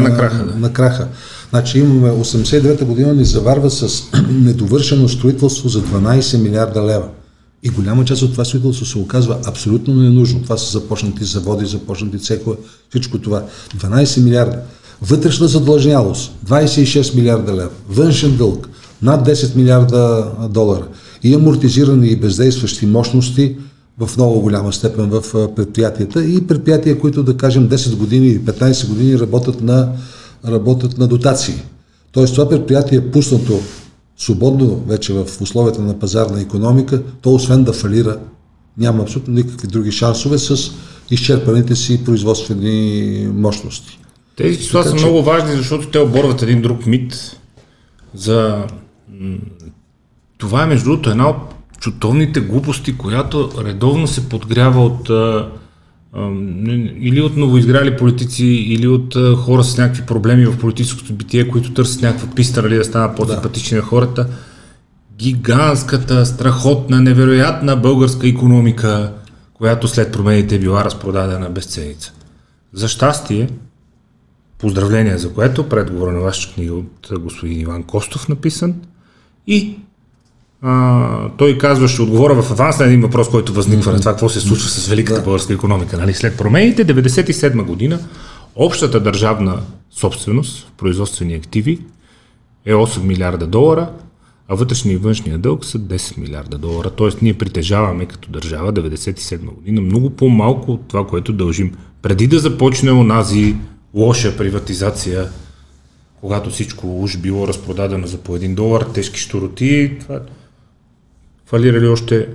на краха. Значи имаме 89-та година ни заварва с недовършено строителство за 12 милиарда лева. И голяма част от това строителство се оказва абсолютно ненужно. Това са започнати заводи, започнати цехове, всичко това. 12 милиарда. Вътрешна задлъжнялост, 26 милиарда лева. Външен дълг, над 10 милиарда долара. И амортизирани и бездействащи мощности в много голяма степен в предприятията. И предприятия, които да кажем 10 години или 15 години работят на дотации. Тоест това предприятие е пуснато свободно вече в условията на пазарна икономика, то освен да фалира, няма абсолютно никакви други шансове с изчерпаните си производствени мощности. Тези числа са много важни, защото те оборват един друг мит. Това е, между другото, една от чутовните глупости, която редовно се подгрява от или от новоизграли политици, или от хора с някакви проблеми в политическото битие, които търсят някаква писта, да станат по-симпатични на хората. Гигантската, страхотна, невероятна българска икономика, която след промените била разпродадена без ценица. За щастие, поздравление за което, предговора на вашата книга от господин Иван Костов написан, и той казва, ще отговоря в аванс на един въпрос, който възниква на това, какво се случва с великата българска икономика. След промените, 1997 година, общата държавна собственост в производствени активи е 8 милиарда долара, а вътрешния и външния дълг са 10 милиарда долара. Тоест ние притежаваме като държава 1997 година много по-малко от това, което дължим. Преди да започне онази лоша приватизация, когато всичко уж било разпродадено за по $1, тежки щуроти, това фалирали още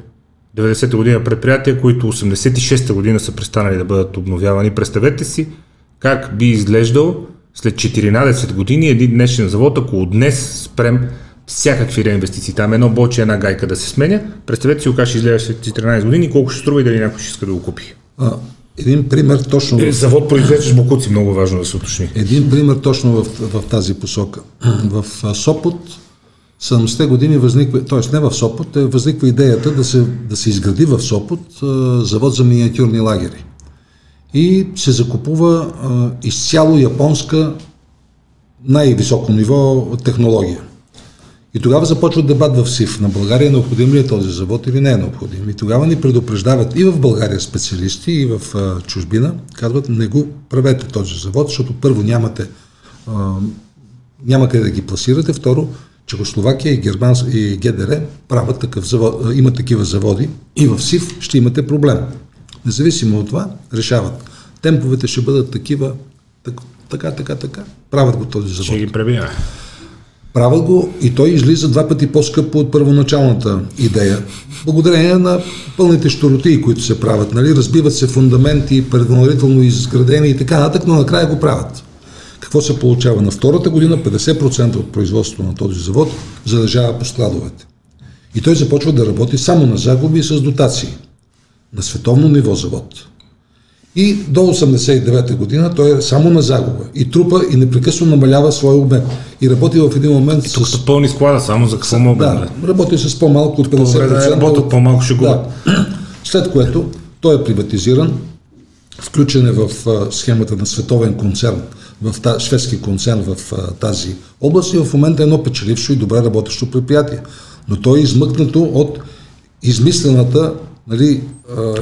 90-та година предприятия, които 86-та година са престанали да бъдат обновявани. Представете си как би изглеждал след 14 години един днешен завод, ако днес спрем всякакви реинвестиции. Там едно боче, една гайка да се сменя. Представете си как ще изглежда след 14 години, колко ще струва и дали някой ще иска да го купи. Един пример точно... Завод произвеждаш бокуци, много важно да се уточни. Един пример точно в тази посока. В Сопот 70-те години възниква, т.е. не в Сопот, възниква идеята да се изгради в Сопот завод за миниатюрни лагери. И се закупува изцяло японска най-високо ниво технология. И тогава започва дебат в СИФ. На България необходим ли е този завод или не е необходим? И тогава ни предупреждават и в България специалисти, и в чужбина. Казват, не го правете този завод, защото първо няма къде да ги пласирате. Второ, Чехословакия и ГДР правят такъв завод, има такива заводи и в СИФ ще имате проблем. Независимо от това, решават. Темповете ще бъдат такива, така. Правят го този завод. Ще ги пребиваме. Правят го и той излиза два пъти по-скъпо от първоначалната идея. Благодарение на пълните щуротии, които се правят. Нали? Разбиват се фундаменти, предварително изградени и така натък, но накрая го правят. Какво се получава? На втората година 50% от производството на този завод задържава по складовете. И той започва да работи само на загуби и с дотации. На световно ниво завод. И до 1989 година той е само на загуба. И трупа и непрекъсно намалява своя обем. И работи в един момент... И тук са пълни склада, само за какво мога да... Работи с по-малко от 50%. Работят по-малко, ще го... Да. След което той е приватизиран, включен е в схемата на световен концерн, в шведски концерн в тази област и в момента е едно печелившо и добре работещо предприятие. Но той е измъкнато от измислената... Нали,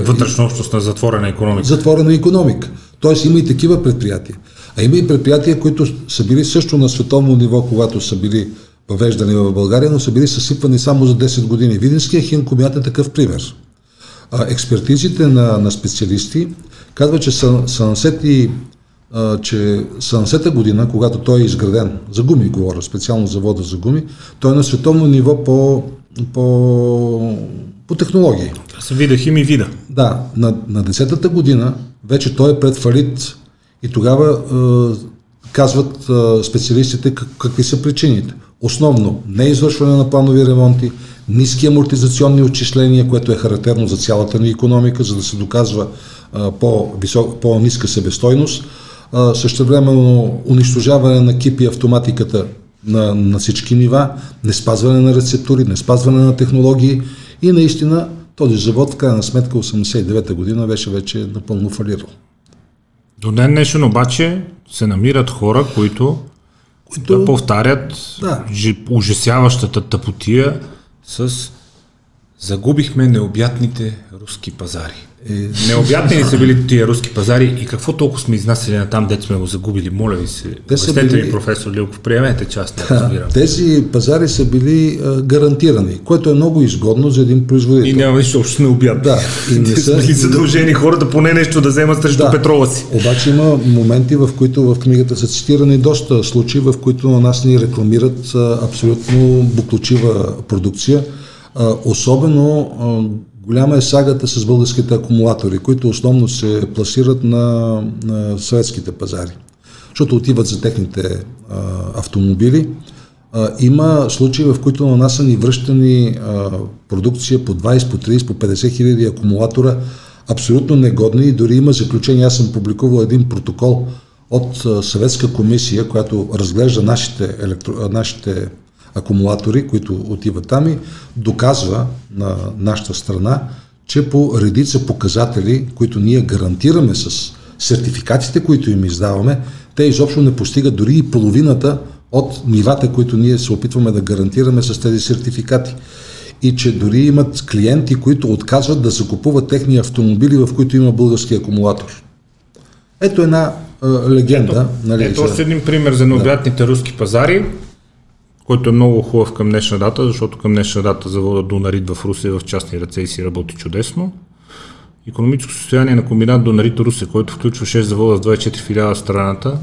вътрешна общност на затворена икономика. Затворена икономика. Тоест има и такива предприятия. А има и предприятия, които са били също на световно ниво, когато са били въвеждани в България, но са били съсипвани само за 10 години. Видинския химкомят е такъв пример. Експертизите на специалисти казват, че Сънсета година, когато той е изграден, за гуми говоря, специално завода за гуми, той е на световно ниво по технологии. Вида. Да, на 10-та година вече той е пред фалит и тогава казват специалистите какви са причините. Основно неизвършване на планови ремонти, ниски амортизационни отчисления, което е характерно за цялата ни икономика, за да се доказва по-ниска себестойност. Същевременно унищожаване на кипи автоматиката на всички нива, не спазване на рецептури, не спазване на технологии и наистина този завод в крайна сметка 1989 година беше напълно фалирал. До ден днешен обаче се намират хора, които да повтарят ужасяващата тъпотия с загубихме необятните руски пазари. Необятни ли са били тия руски пазари и какво толкова сме изнасяли на там, дето сме го загубили? Моля ви се, обяснете ми, професор Лилков, приемете част. Тези пазари са били гарантирани, което е много изгодно за един производител. И няма нищо общо с необятни. Да, и не са били задължени хората поне нещо да вземат срещу петрола си. Обаче има моменти, в които в книгата са цитирани доста случаи, в които на нас ни рекламират абсолютно буклучива продукция. Особено голяма е сагата с българските акумулатори, които основно се пласират на съветските пазари, защото отиват за техните автомобили. Има случаи, в които на нас са ни връщани продукция по 20, по 30, по 50 хиляди акумулатора, абсолютно негодни и дори има заключение. Аз съм публикувал един протокол от съветска комисия, която разглежда нашите акумулатори, които отиват там и доказва на нашата страна, че по редица показатели, които ние гарантираме с сертификатите, които им издаваме, те изобщо не постигат дори и половината от нивата, които ние се опитваме да гарантираме с тези сертификати. И че дори имат клиенти, които отказват да закупуват техни автомобили, в които има български акумулатор. Ето една легенда. Ето още един пример за необятните руски пазари, който е много хубав към днешна дата, защото към днешна дата завода Дунарит в Русия в частни ръце и си работи чудесно. Икономическо състояние на комбинат Дунарит Русия, който включва 6 завода с 24 филиала в страната,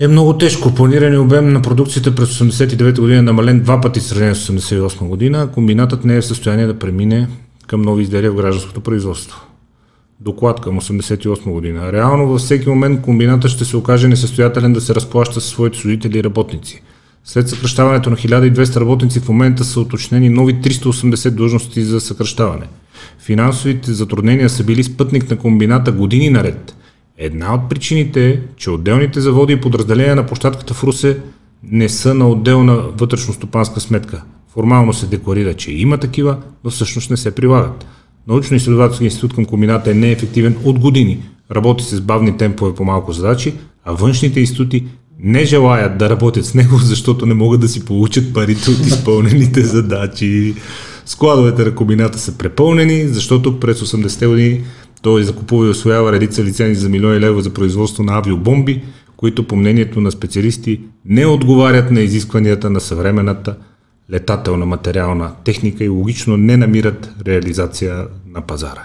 е много тежко. Планирания обем на продукцията през 1989 година е намален два пъти в сравнение с 1988 година. Комбинатът не е в състояние да премине към нови изделия в гражданското производство. Доклад към 1988 година. Реално във всеки момент комбинатът ще се окаже несъстоятелен да се разплаща със своите служители и работници. След съкращаването на 1200 работници в момента са уточнени нови 380 длъжности за съкращаване. Финансовите затруднения са били спътник на комбината години наред. Една от причините е, че отделните заводи и подразделения на площадката в Русе не са на отделна вътрешностопанска сметка. Формално се декларира, че има такива, но всъщност не се прилагат. Научно-изследователски институт към комбината е неефективен от години. Работи се с бавни темпове по малко задачи, а външните институти не желаят да работят с него, защото не могат да си получат парите от изпълнените задачи. Складовете на комбината са препълнени, защото през 80-те години той закупува и освоява редица лицензи за милиони лева за производство на авиобомби, които по мнението на специалисти не отговарят на изискванията на съвременната летателна материална техника и логично не намират реализация на пазара.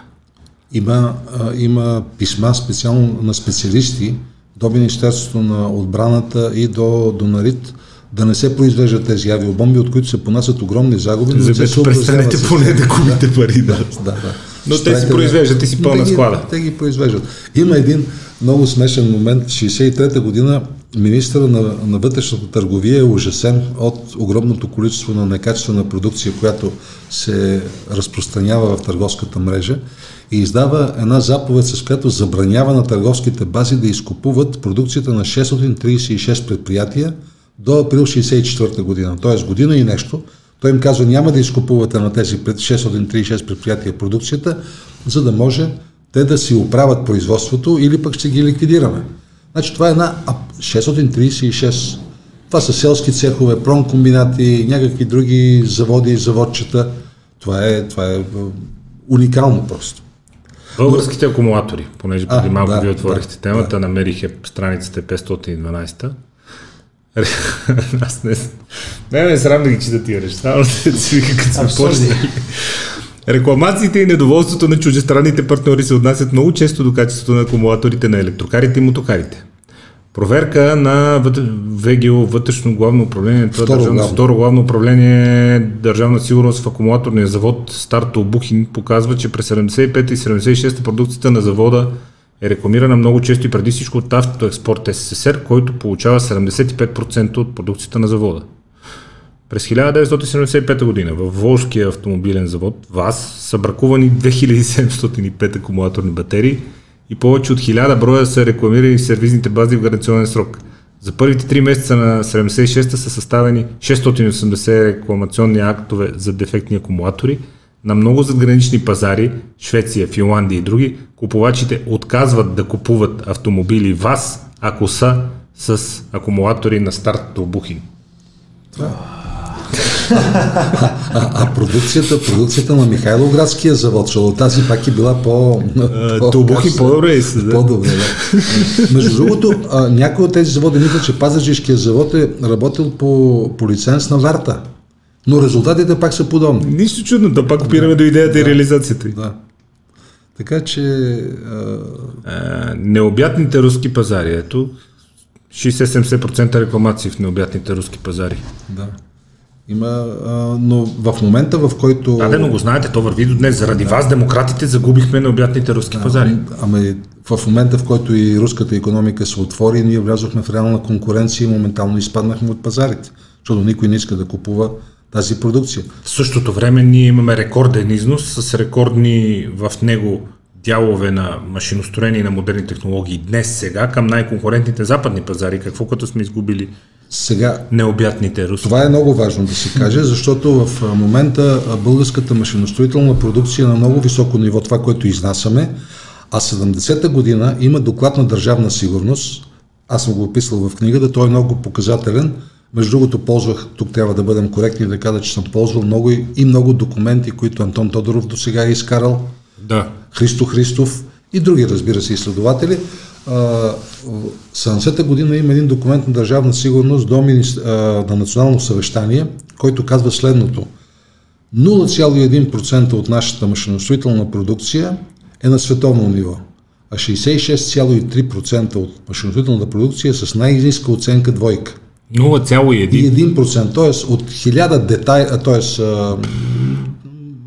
Има писма специално на специалисти до Министерството на отбраната и до Дунарит, да не се произвеждат тези авиобомби, от които се понасят огромни загуби. Защото престанете поне да купите пари. Но те се произвеждат и си пълна склада. Те ги произвеждат. Има един много смешен момент. В 1963 година министъра на вътрешната търговия е ужасен от огромното количество на некачествена продукция, която се разпространява в търговската мрежа, и издава една заповед, с която забранява на търговските бази да изкупуват продукцията на 636 предприятия до април 1964 година, т.е. година и нещо. Той им казва: няма да изкупувате на тези 636 предприятия продукцията, за да може те да си оправят производството или пък ще ги ликвидираме. Значи това е една 636. Това са селски цехове, промкомбинати, някакви други заводи, заводчета. Това е уникално просто. Българските акумулатори, понеже преди малко ви отворихте темата, намерих страницата 512-та. Аз не срам да ги чета тия неща, но те свика като сме почнали. Рекламациите и недоволството на чуждестранните партньори се отнасят много често до качеството на акумулаторите на електрокарите и мотокарите. Проверка на ВГО, вътрешно главно управление, второ главно управление Държавна сигурност в акумулаторния завод Старто Бухин показва, че през 75 и 76 продукцията на завода е рекламирана много често и преди всичко от Автоекспорт СССР, който получава 75% от продукцията на завода. През 1975 година във Волжския автомобилен завод ВАЗ са бракувани 2705 акумулаторни батерии и повече от 1000 броя са рекламирани в сервизните бази в гаранционен срок. За първите 3 месеца на 76-та са съставени 680 рекламационни актове за дефектни акумулатори. На много задгранични пазари, Швеция, Финландия и други, купувачите отказват да купуват автомобили ВАЗ, ако са с акумулатори на Старто Бухин. Продукцията на Михайловградския завод, защото тази пак е била по-добре. Между другото, някои от тези заводи, мисля, че Пазарджишкия завод е работил по лиценз на Варта. Но резултатите пак са подобни. Нищо чудно, да пак опираме до идеята и реализацията. Така че... необятните руски пазари. Ето 60-70% рекламации в необятните руски пазари. Да. Има, но в момента, в който... но го знаете, то върви до днес. Заради вас, демократите, загубихме необятните руски пазари. В момента, в който и руската икономика се отвори, ние влязохме в реална конкуренция и моментално изпаднахме от пазарите. Защото никой не иска да купува тази продукция. В същото време ние имаме рекорден износ с рекордни в него дялове на машиностроение и на модерни технологии днес, сега, към най-конкурентните западни пазари. Какво като сме изгубили сега необятните руски? Това е много важно да се каже, защото в момента българската машиностроителна продукция е на много високо ниво, това, което изнасяме, а 70-та година има доклад на Държавна сигурност, аз съм го описал в книгата, той е много показателен. Между другото, тук трябва да бъдем коректни и да кажа, че съм ползвал много и много документи, които Антон Тодоров до сега е изкарал, Христо Христов и други, разбира се, изследователи. 70-та година има един документ на Държавна сигурност на национално съвещание, който казва следното: 0,1% от нашата машиностроителна продукция е на световно ниво, а 66,3% от машиностроителната продукция е с най-ниска оценка двойка. 0,1%, т.е. от 1000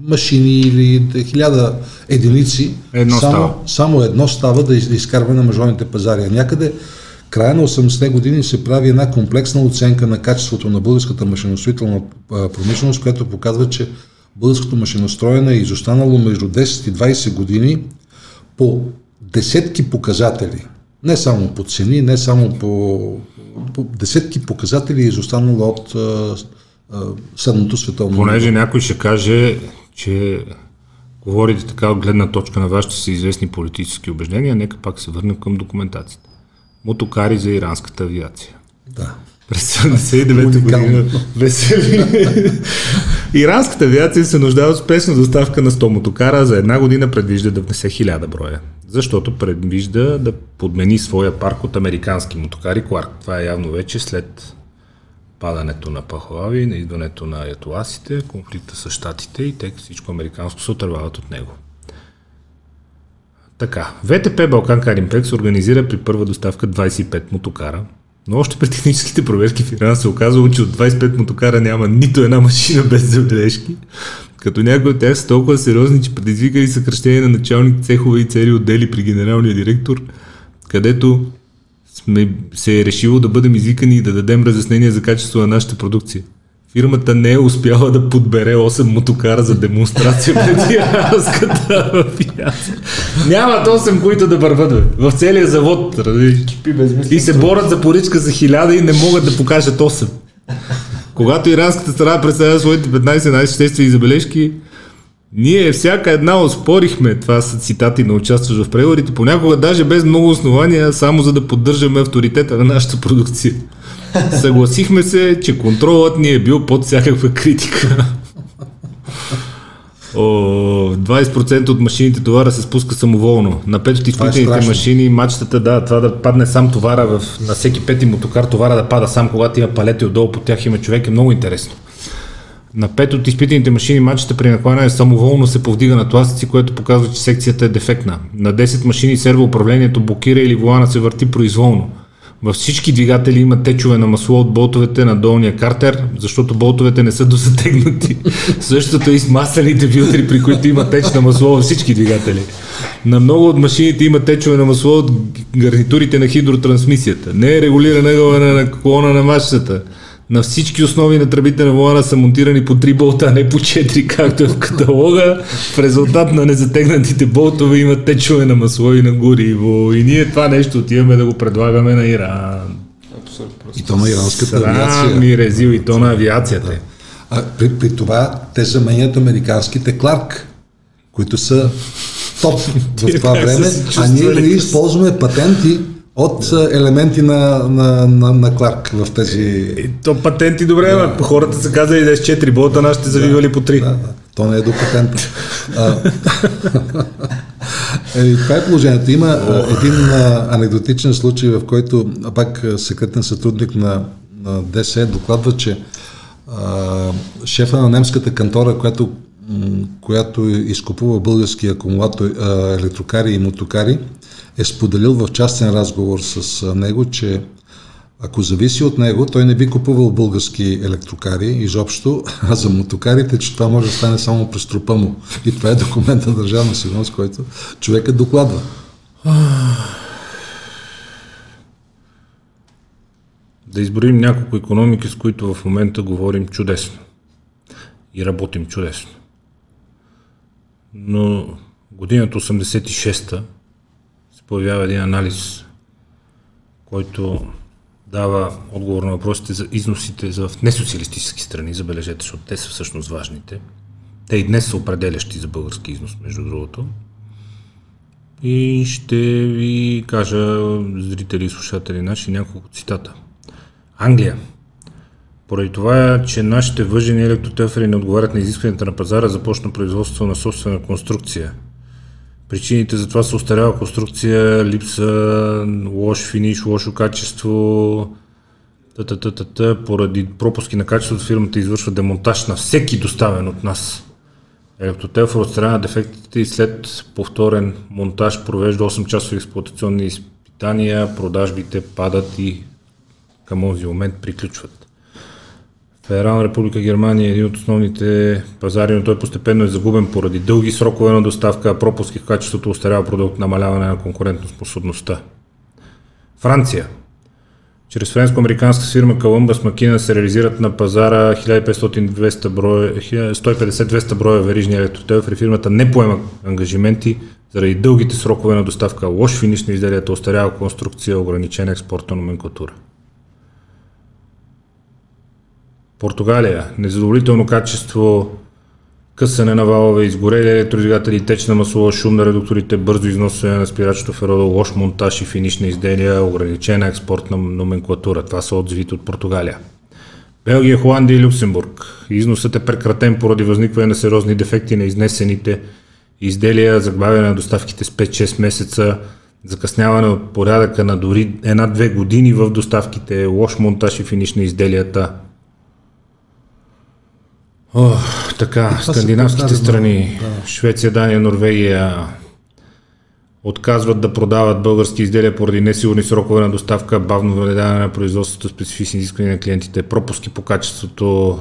машини или 1000 единици, само едно става да изкарва на международните пазари. А някъде края на 80-те години се прави една комплексна оценка на качеството на българската машиностроителна промишленост, която показва, че българското машиностроене е изостанало между 10 и 20 години по десетки показатели. Не само по цени, не само по десетки показатели е изостанало от средното световно. Понеже някой ще каже, че говорите така от гледна точка на вашите си известни политически убеждения, нека пак се върнем към документацията. Мотокари за иранската авиация. Да. През 79-та година Веселин. Иранската авиация се нуждава от спешна доставка на 100 мотокара, за една година предвижда да внесе 1000 броя, защото предвижда да подмени своя парк от американски мотокари Кларк. Това е явно вече след падането на Пахлави, на идването на аятоласите, конфликта с щатите и те всичко американско се отървават от него. ВТП Балканкар Импекс организира при първа доставка 25 мотокара, Но още при техническите проверки в Иран се оказало, че от 25 мотокара няма нито една машина без забележки, като някои от тях са толкова сериозни, че предизвикали съкращение на начални цехове и цели отдели при генералния директор, където се е решило да бъдем извикани и да дадем разяснение за качество на нашата продукция. Фирмата не е успяла да подбере 8 мотокара за демонстрация преди разката в Яса. Нямат 8, които да върват в целия завод. И се борят за поричка за 1000 и не могат да покажат 8. Когато иранската страна представя своите 15 най-съществени забележки, ние всяка една оспорихме, това са цитати на участващ в преговорите, понякога даже без много основания, само за да поддържаме авторитета на нашата продукция. Съгласихме се, че контролът ни е бил под всякаква критика. 20% от машините товара се спуска самоволно. На 5 от изключените машини мачтата, да, това да падне сам товара, на всеки пети мотокар товара да пада сам, когато има палета и отдолу под тях има човек, е много интересно. На 5 от изпитаните машини мачата при накланяне самоволно се повдига на тласъци, което показва, че секцията е дефектна. На 10 машини сервоуправлението блокира или волана се върти произволно. Във всички двигатели има течове на масло от болтовете на долния картер, защото болтовете не са дозатегнати. Същото и с маслените филтри, при които има теч на масло във всички двигатели. На много от машините има течове на масло от гарнитурите на хидротрансмисията. Не е регулирана ъгълът на клона на мачтата. На всички основи на тръбите на волана са монтирани по 3 болта, а не по 4, както е в каталога. В резултат на незатегнатите болтове има течове на масло и на гориво. И ние това нещо отиваме да го предлагаме на Иран. Абсолютно. И то на иранската авиация. Срам и резил, и то на авиацията. Да. А при това те заменят американските Кларк, които са топ в това време, а ние не използваме патенти от елементи на Кларк в тези... То патенти добре, да. Хората са казали да е с 4 болта, нас ще завивали по 3. Да. То не е до патент. Това е положението. Има един анекдотичен случай, в който пак секретен сътрудник на ДС докладва, че шефа на немската кантора, която изкупува български акумулатори, електрокари и мотокари, е споделил в частен разговор с него, че ако зависи от него, той не би купувал български електрокари изобщо, а за мотокарите, че това може да стане само през трупа му. И това е документ на Държавна сигурност, който човекът докладва. Да изборим няколко икономики, с които в момента говорим чудесно. И работим чудесно. Но годината 86-та се появява един анализ, който дава отговор на въпросите за износите в несоциалистически страни, забележете, защото те са всъщност важните. Те и днес са определящи за български износ, между другото. И ще ви кажа, зрители и слушатели наши, няколко цитата. Англия. Поради това, че нашите въжени електротефери не отговарят на изискванията на пазара, започна производство на собствена конструкция. Причините за това са остаряла конструкция, липса, лош финиш, лошо качество, поради пропуски на качеството фирмата извършва демонтаж на всеки доставен от нас електротефер от страна на дефектите и след повторен монтаж провежда 8-часови експлоатационни изпитания, продажбите падат и към този момент приключват. Федерална република Германия е един от основните пазари, но той постепенно е загубен поради дълги срокове на доставка, пропуски в качеството, остарял продукт, намаляване на конкурентоспособността. Франция. Чрез френско-американска фирма Columbus Macquin се реализират на пазара 150-200 броя верижни електротефери. Фирмата не поема ангажименти заради дългите срокове на доставка, лош финиш на изделията, остаряла конструкция, ограничена експортна номенклатура. Португалия. Незадоволително качество, късане на валове, изгорели електродвигатели, теч на масло, шум на редукторите, бързо износване на спирачното феродо, лош монтаж и финиш на изделия, ограничена експортна номенклатура. Това са отзивите от Португалия. Белгия, Холандия и Люксембург. Износът е прекратен поради възникване на сериозни дефекти на изнесените изделия, забавяне на доставките с 5-6 месеца, закъсняване от порядъка на дори 1-2 години в доставките, лош монтаж и финиш на изделията. Скандинавските страни, Швеция, Дания, Норвегия, отказват да продават български изделия поради несигурни срокове на доставка, бавно въведаване на производството, специфични изисквания на клиентите, пропуски по качеството.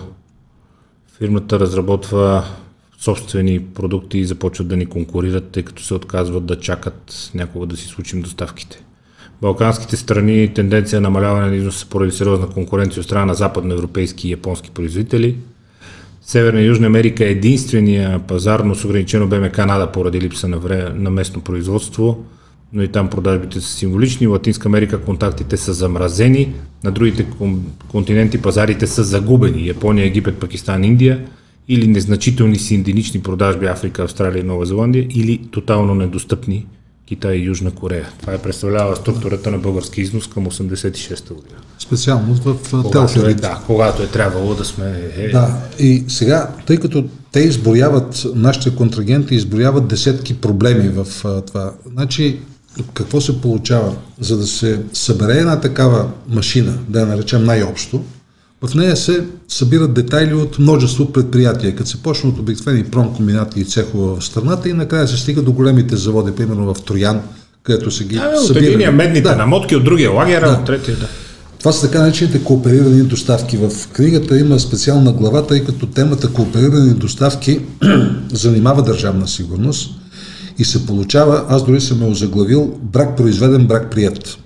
Фирмата разработва собствени продукти и започват да ни конкурират, тъй като се отказват да чакат някога да си случим доставките. Балканските страни тенденция на намаляване на износа поради сериозна конкуренция от страна на западноевропейски и японски производители. Северна и Южна Америка е единствения пазар, но с ограничено бе Канада поради липса на местно производство, но и там продажбите са символични. В Латинска Америка контактите са замразени, на другите континенти пазарите са загубени. Япония, Египет, Пакистан, Индия или незначителни си единични продажби Африка, Австралия и Нова Зеландия или тотално недостъпни Китай и Южна Корея. Това е представлява структурата на български износ към 86-та година. Специално в Телферите. Когато е трябвало да сме... Да, и сега, тъй като те изброяват, нашите контрагенти изброяват десетки проблеми в това. Значи, какво се получава? За да се събере една такава машина, да я наречем най-общо, в нея се събират детайли от множество предприятия, като се почне от обикновени промкомбинати и цехове в страната и накрая се стига до големите заводи, примерно в Троян, където се ги събират. От единия медните намотки, от другия лагера, от третия. Това са така наречените кооперирани доставки. В книгата има специална глава, тъй като темата кооперирани доставки занимава Държавна сигурност и се получава, аз дори съм я озаглавил, брак произведен, брак прият.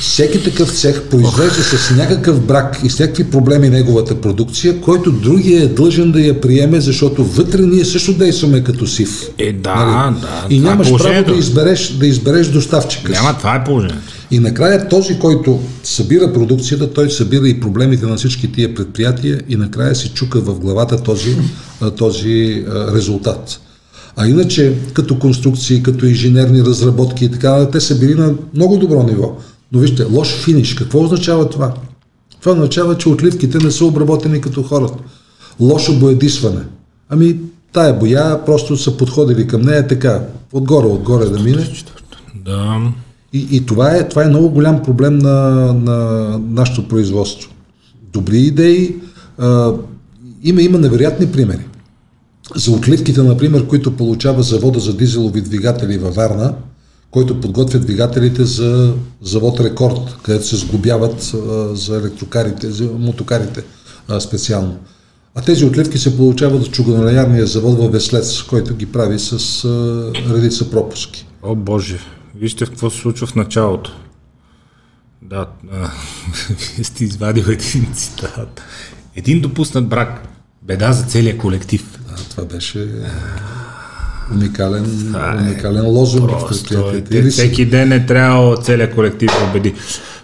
Всеки такъв цех произвежда с някакъв брак и всякакви проблеми неговата продукция, който другия е длъжен да я приеме, защото вътре ние също действаме като СИВ. Нали? И нямаш право да избереш доставчика. Това е положението. И накрая този, който събира продукцията, той събира и проблемите на всички тия предприятия и накрая се чука в главата този резултат. А иначе, като конструкции, като инженерни разработки и така, те са били на много добро ниво. Но вижте, лош финиш. Какво означава това? Това означава, че отливките не са обработени като хората. Лошо боядисване. Ами, тая боя просто са подходили към нея така. Отгоре да мине. Да. И това е много голям проблем на нашето производство. Добри идеи. Има невероятни примери. За отливките, например, които получава завода за дизелови двигатели във Варна, който подготвя двигателите за завод Рекорд, където се сглобяват за електрокарите, за мотокарите специално. А тези отливки се получават от чугунолеярния завод във Веслец, който ги прави с редица пропуски. О, Боже! Вижте какво се случва в началото. Да, вие сте извадил един цитат. Един допуснат брак. Беда за целия колектив. Това беше уникален лозунг в предприятията. Всеки ден е трябвало целия колектив да убеди.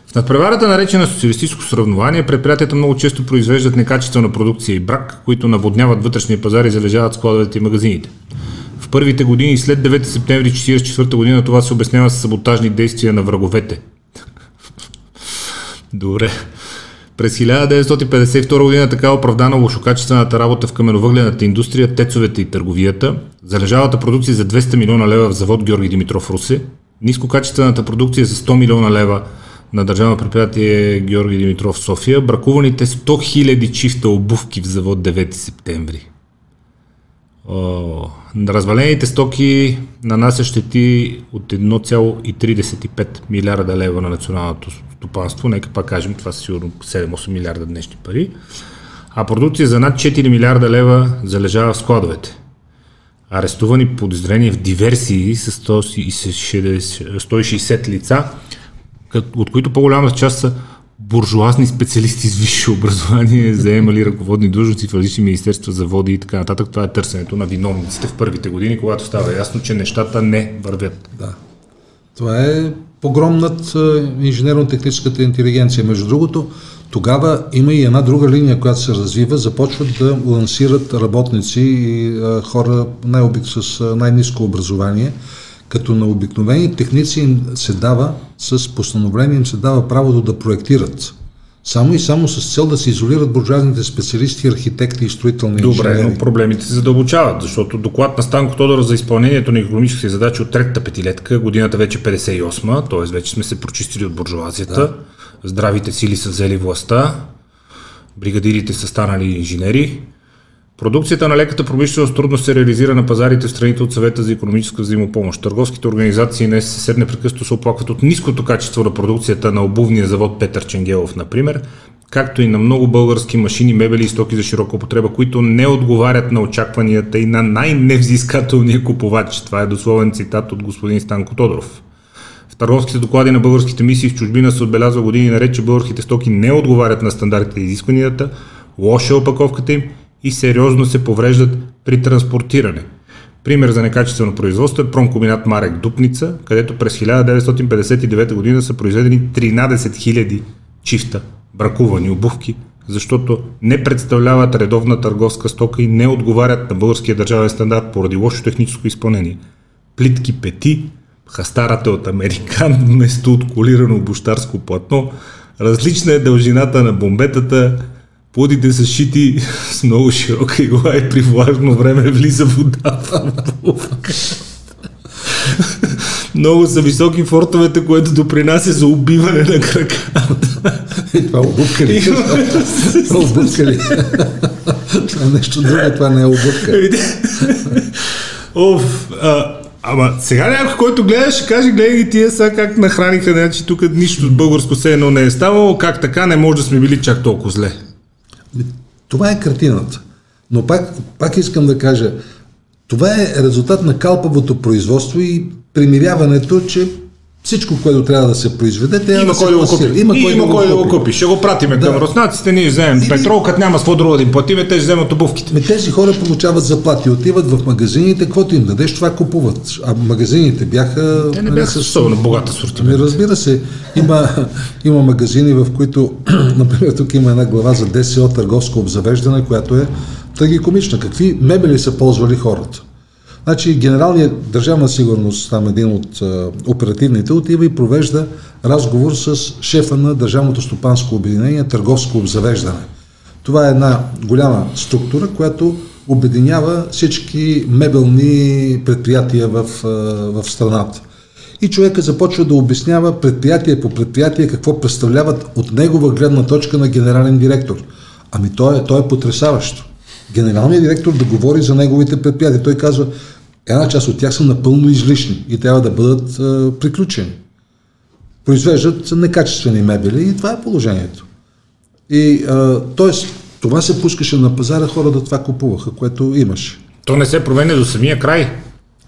В надпреварата, наречена социалистическо сравнование, предприятията много често произвеждат некачествена продукция и брак, които наводняват вътрешния пазар и залежават складовете и магазините. В първите години след 9 септември 1944 година това се обяснява с саботажни действия на враговете. Добре. През 1952 година така оправдана лошокачествената работа в каменовъглената индустрия, тецовете и търговията, залежалата продукция за 200 милиона лева в завод Георги Дмитров Русе, нискокачествената продукция за 100 милиона лева на държавно предприятие Георги Димитров София, бракуваните 100 хиляди чифта обувки в завод 9 септември. Развалените стоки нанасят щети от 1,35 милиарда лева на националното стопанство. Нека пак кажем, това са сигурно 7-8 милиарда днешни пари. А продукция за над 4 милиарда лева залежава в складовете. Арестувани подозрени в диверсии с 160 лица, от които по-голямата част са буржуазни специалисти с висше образование, заемали ръководни длъжности в различни министерства, заводи и така нататък. Това е търсенето на виновниците в първите години, когато става ясно, че нещата не вървят. Да. Това е погром над инженерно-техническата интелигенция. Между другото, тогава има и една друга линия, която се развива. Започват да лансират работници и хора с най-ниско образование, като на обикновени техници с постановление им се дава правото да проектират. Само и само с цел да се изолират буржуазните специалисти, архитекти и строителни инженери. Добре, но проблемите се задълбочават, защото доклад на Станко Тодоров за изпълнението на икономически задачи от третата петилетка, годината вече 58-ма, т.е. вече сме се прочистили от буржуазията, здравите сили са взели властта, бригадирите са станали инженери, Продукцията на леката промишленост трудно се реализира на пазарите в страните от Съвета за икономическа взаимопомощ. Търговските организации на СССР непрекъснато се оплакват от ниското качество на продукцията на обувния завод Петър Ченгелов, например, както и на много български машини, мебели и стоки за широка употреба, които не отговарят на очакванията и на най-невзискателния купувач. Това е дословен цитат от господин Станко Тодоров. В търговските доклади на българските мисии в чужбина се отбелязва години наред, че българските стоки не отговарят на стандартите и изискванията, лоша е опаковката им и сериозно се повреждат при транспортиране. Пример за некачествено производство е промкомбинат Марек Дупница, където през 1959 година са произведени 13 000 чифта бракувани обувки, защото не представляват редовна търговска стока и не отговарят на българския държавен стандарт поради лошо техническо изпълнение. Плитки пети, хастарата от американ вместо от колирано обущарско платно, различна е дължината на бомбетата, плодите са шити с много широка игла и при влажно време влиза вода в Много са високи фортовете, което допринася за убиване на краката. Това обувка ли? Това е нещо друго, това не е обувка. Ама сега някой, който гледа, ще каже, гледай ги тия сега как нахраниха, значи тук нищо от българско все едно не е ставало, как така не може да сме били чак толкова зле. Това е картината. Но пак искам да кажа, това е резултат на калпавото производство и примиряването, че всичко, което трябва да се произведе, трябва да се пласира. Има кой да го купи. Ще го пратиме към руснаците, ние вземем петрол, като няма с какво друго да им платиме, те ще вземат обувките. Тези хора получават заплати, отиват в магазините, каквото им дадеш, това купуват. А магазините бяха... Те не бяха особено богата сортимент. Разбира се, има магазини, в които, например, тук има една глава за ДСО, търговско обзавеждане, която е трагикомична. Какви мебели са ползвали хората? Значи генералният държавна сигурност, там един от оперативните, отива и провежда разговор с шефа на Държавното стопанско обединение, търговско обзавеждане. Това е една голяма структура, която обединява всички мебелни предприятия в страната. И човека започва да обяснява предприятие по предприятие какво представляват от негова гледна точка на генерален директор. Ами то е потресаващо. Генералният директор да говори за неговите предприятия. Той казва, една част от тях са напълно излишни и трябва да бъдат приключени. Произвеждат некачествени мебели и това е положението. И т.е. това се пускаше на пазара, хората това купуваха, което имаше. То не се променя до самия край.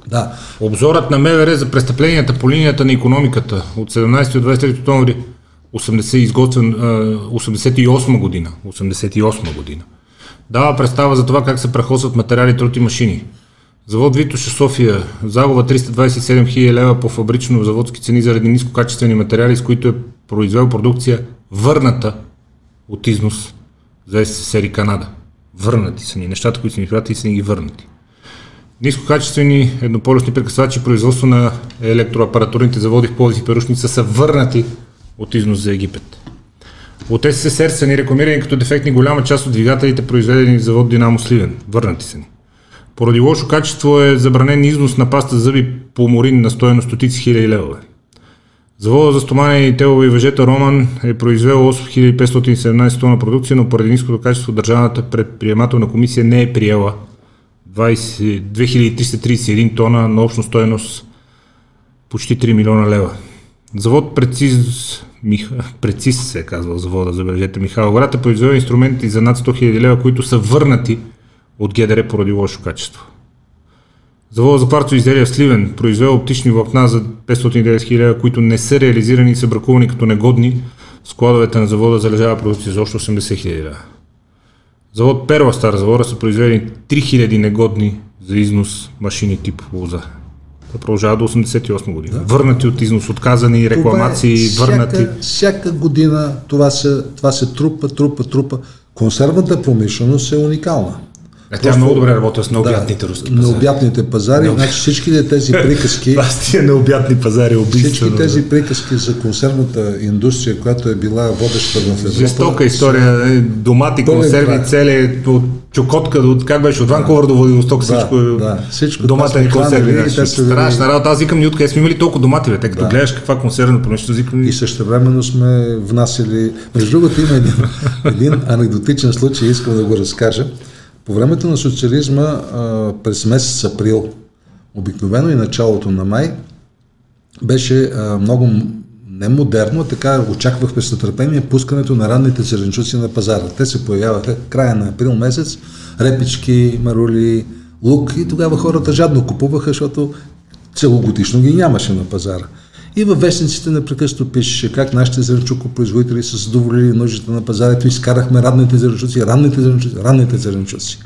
Да. Обзорът на МВР за престъпленията по линията на икономиката от 17 до 23 октомври 88 година. Дава представа за това как се прахосват материали, труд и машини. Завод Витоша София, загуба 327 000 лева по фабрично-заводски цени заради нискокачествени материали, с които е произвел продукция, върната от износ за СССР и Канада. Върнати са ни. Нещата, които са ни пратили, са ни ги върнати. Нискокачествени еднополюсни прекъсвачи, производство на електроапаратурните заводи в Пловдив и Перушница са върнати от износ за Египет. От СССР са ни рекламирани като дефектни голяма част от двигателите, произведени в завод Динамо Сливен. Върнати са ни. Поради лошо качество е забранен износ на паста за зъби Поморин на стойност стотици хиляди левове. Заводът за стоманени телове и въжета Роман е произвел 8517 тона продукция, но поради ниското качество Държавната предприемателна комисия не е приела 2331 тона на обща стойност почти 3 милиона лева. Завод Прецис се е казвал завода, забележете, Михайловград е произвел инструменти за над 100 000 лева, които са върнати от ГДР поради лошо качество. Завода за кварцови изделия в Сливен произвел оптични влакна за 509 000 лева, които не са реализирани и са бракувани като негодни. Складовете на завода залежава продукция за още 80 000 лева. Завод Перва, Стара Загора, са произведени 3000 негодни за износ машини тип лоза. Продължава до 88 година. Да. Върнати от износ, отказани, рекламации, върнати. Всяка година това се трупа. Консервната промишленост е уникална. Тя много добре работи с необятните руски пазари. Необятните пазари, значи всичките тези приказки... Пастия необятни пазари, убийствено. Всички тези приказки за консервната индустрия, която е била водеща в Европа... Жестока история, домати, консерви, цели, от Чукотка, от как беше, от Ванкувър до Владивосток, всичко домата и консерви. Страшна работа, аз викам, ние сме имали толкова домати, тъй като гледаш каква консервна промишленост. И същевременно сме внасили... Между другото има един анекдотичен случай, искам да го разкажа. По времето на социализма, през месец април, обикновено и началото на май, беше много немодерно, така очаквахме с нетърпение пускането на ранните зеленчуци на пазара. Те се появяваха края на април месец, репички, марули, лук, и тогава хората жадно купуваха, защото целогодишно ги нямаше на пазара. И във вестниците непрекъснато пишеше как нашите зеленчукопроизводители са задоволили нуждите на пазарето, изкарахме ранните зеленчуци.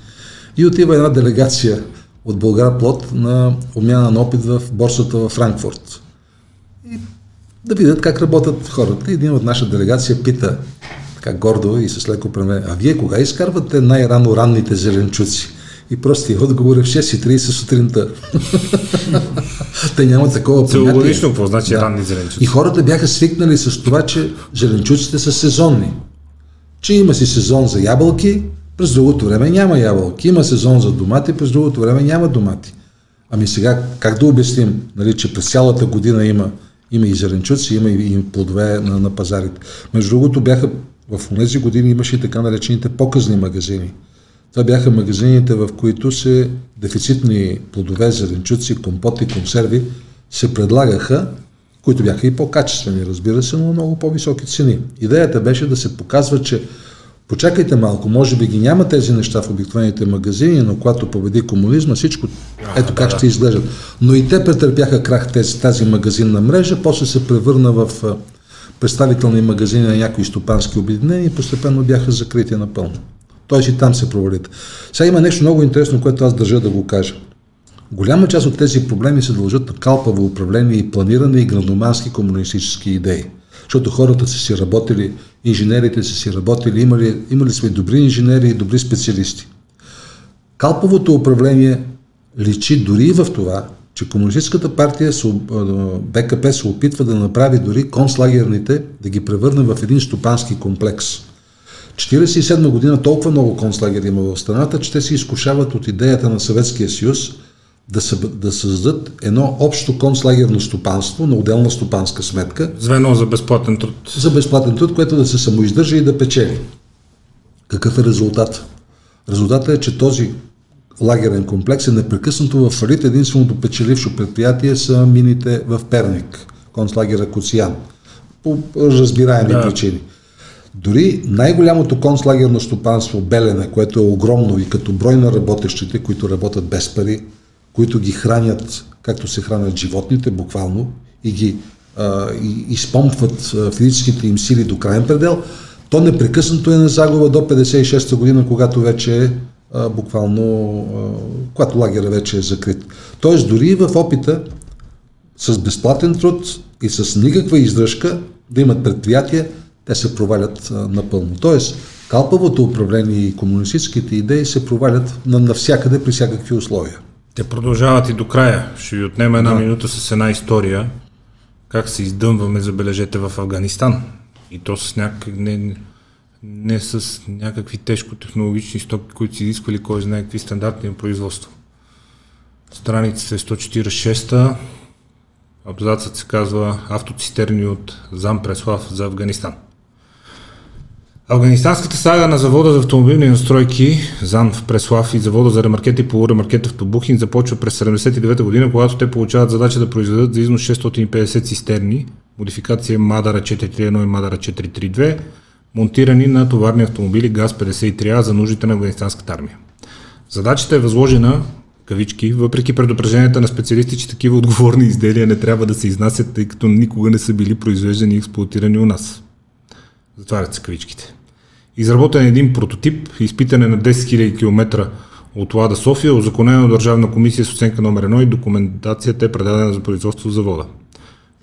И отива една делегация от Болград-Плод на обмяна на опит в борсата във Франкфурт. И да видят как работят хората. Един от наша делегация пита, така гордо и с леко преме: а вие кога изкарвате най-рано ранните зеленчуци? И простият отговор е: в 6:30 сутринта. Те нямат такова понятие. Целогодишно, какво значи ранни зеленчуци? И хората бяха свикнали с това, че зеленчуците са сезонни. Че има си сезон за ябълки, през другото време няма ябълки. Има сезон за домати, през другото време няма домати. Ами сега как да обясним, нали, че през цялата година има и зеленчуци, има и плодове на пазарите. Между другото, бяха в тези години имаше и така наречените показни магазини. Това бяха магазините, в които се дефицитни плодове, зеленчуци, компоти, консерви се предлагаха, които бяха и по-качествени, разбира се, но много по-високи цени. Идеята беше да се показва, че почакайте малко, може би ги няма тези неща в обикновените магазини, но когато победи комунизма, всичко ето как ще изглеждат. Но и те претърпяха крах тази магазинна мрежа, после се превърна в представителни магазини на някои стопански обединения и постепенно бяха закрити напълно. Тоест и там се провалят. Сега има нещо много интересно, което аз държа да го кажа. Голяма част от тези проблеми се дължат на калпаво управление и планиране и грандомански комунистически идеи. Защото хората са си работили, инженерите са си работили, имали сме добри инженери и добри специалисти. Калпавото управление личи дори и в това, че комунистическата партия БКП се опитва да направи дори концлагерните, да ги превърне в един стопански комплекс. 1947 година толкова много концлагери има в страната, че те се изкушават от идеята на Съветския съюз да създадат едно общо концлагерно стопанство на отделна стопанска сметка. Звено за безплатен труд. За безплатен труд, което да се самоиздържа и да печели. Какъв е резултат? Резултатът е, че този лагерен комплекс е непрекъснато в фалит. Единственото печелившо предприятие са мините в Перник, концлагера Коциян. По разбираеми причини. Дори най-голямото концлагерно стопанство Белене, което е огромно и като брой на работещите, които работят без пари, които ги хранят, както се хранят животните, буквално, и ги изпомпват физическите им сили до крайен предел, то непрекъснато е на загуба до 1956 година, когато вече когато лагера вече е закрит. Тоест, дори и в опита с безплатен труд и с никаква издръжка да имат предприятия, те се провалят напълно. Тоест, калпавото управление и комунистическите идеи се провалят навсякъде при всякакви условия. Те продължават и до края. Ще ви отнема една минута с една история. Как се издъмваме, забележете, в Афганистан. И то с не с някакви тежко-технологични стоки, които си изисквали кой знае какви стандартни производства. Страницата е 146-та. Абзацът се казва "Автоцистерни от Зампреслав за Афганистан". Афганистанската сага на завода за автомобилни настройки Зам в Преслав и завода за ремаркета и полуремаркета в Тобухин започва през 1979 година, когато те получават задача да произведат за износ 650 цистерни, модификация Мадара 431 и Мадара 432, монтирани на товарни автомобили ГАЗ-53А за нуждите на афганистанската армия. Задачата е възложена, кавички, въпреки предупрежденията на специалисти, че такива отговорни изделия не трябва да се изнасят, тъй като никога не са били произвеждани и експлоатирани у нас. Затварят се кавичките. Изработен един прототип, изпитане на 10 000 км от Лада София, озаконена Държавна комисия с оценка номер 1 и документацията е предадена за производство в завода.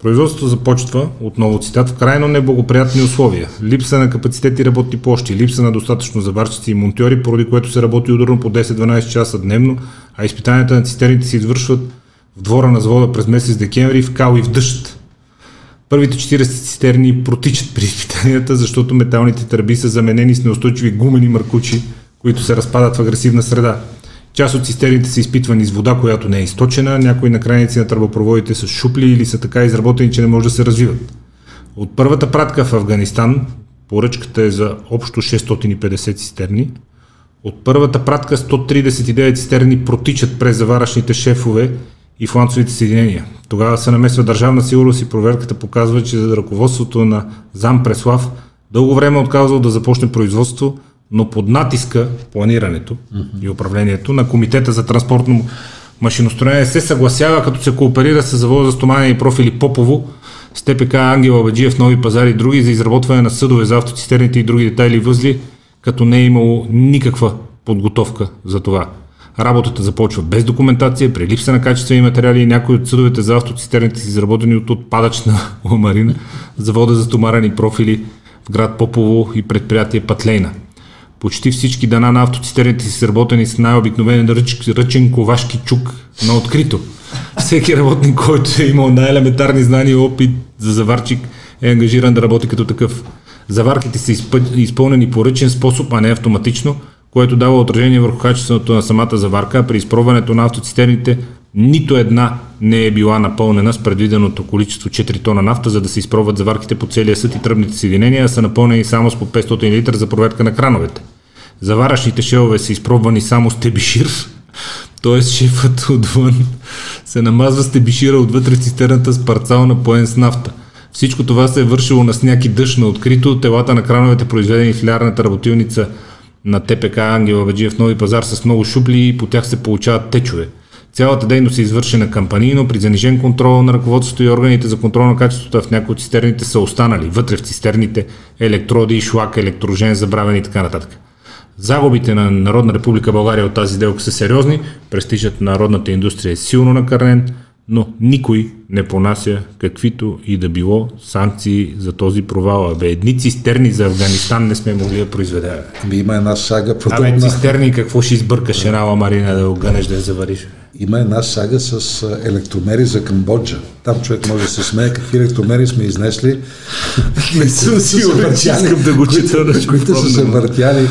Производството започва, отново цитат, в крайно неблагоприятни условия. Липса на капацитет и работни площи, липса на достатъчно заварчици и монтьори, поради което се работи ударно по 10-12 часа дневно, а изпитанията на цистерните се извършват в двора на завода през месец декември в кал и в дъжд. Първите 40 цистерни протичат при изпитанията, защото металните тръби са заменени с неустойчиви гумени мъркучи, които се разпадат в агресивна среда. Част от цистерните са изпитвани с вода, която не е източена, някои на крайници на тръбопроводите са шупли или са така изработени, че не може да се развиват. От първата пратка в Афганистан, поръчката е за общо 650 цистерни, От първата пратка 139 цистерни протичат през заваръчните шефове и фланцовите съединения. Тогава се намесва Държавна сигурност и проверката показва, че за ръководството на зам. Преслав дълго време отказало да започне производство, но под натиска планирането и управлението на Комитета за транспортно машиностроение се съгласява, като се кооперира с завода за стомана и профили Попово, с ТПК Ангел Абаджиев, Нови пазари и други за изработване на съдове за автоцистерните и други детайли възли, като не е имало никаква подготовка за това. Работата започва без документация, при липса на качествени материали и някои от съдовете за автоцистерните са изработени от отпадъчна ламарина, завода за стомарени профили в град Попово и предприятие Патлейна. Почти всички дана на автоцистерните са изработени с най-обикновен ръчен ковашки чук на открито. Всеки работник, който е имал най-елементарни знания и опит за заварчик, е ангажиран да работи като такъв. Заварките са изпълнени по ръчен способ, а не автоматично, което дава отражение върху качеството на самата заварка, а при изпробването на автоцистерните нито една не е била напълнена с предвиденото количество 4 тона нафта, за да се изпробват заварките по целия съд и тръбните съединения, а са напълнени само с по 500 литра за проверка на крановете. Заваръчните шелове са изпробвани само с тебишир, т.е. шефът отвън се намазва с тебишира отвътре цистерната с парцал напоен с нафта. Всичко това се е вършило на сняг и дъжд на открито. Телата на крановете, произведени в лярната работилница на ТПК Ангел Абаджиев, Нови пазар, с много шупли и по тях се получават течове. Цялата дейност е извършена кампанийно, при занижен контрол на ръководството и органите за контрол на качеството, в някои от цистерните са останали вътре в цистерните електроди, шлак, електрожен, забравен и така нататък. Загубите на Народна република България от тази делка са сериозни, престижът на народната индустрия е силно накърнен, но никой не понася каквито и да било санкции за този провал. Абе, едни цистерни за Афганистан не сме могли да произведем. Има една сага подобна. Абе, цистерни, какво ще избъркаш една ламарина да огънеш, да я завариш? Има една сага с електромери за Камбоджа. Там човек може да се смее какви електромери сме изнесли. Не съм сигурен, че искам да го чета. Които са се въртяли.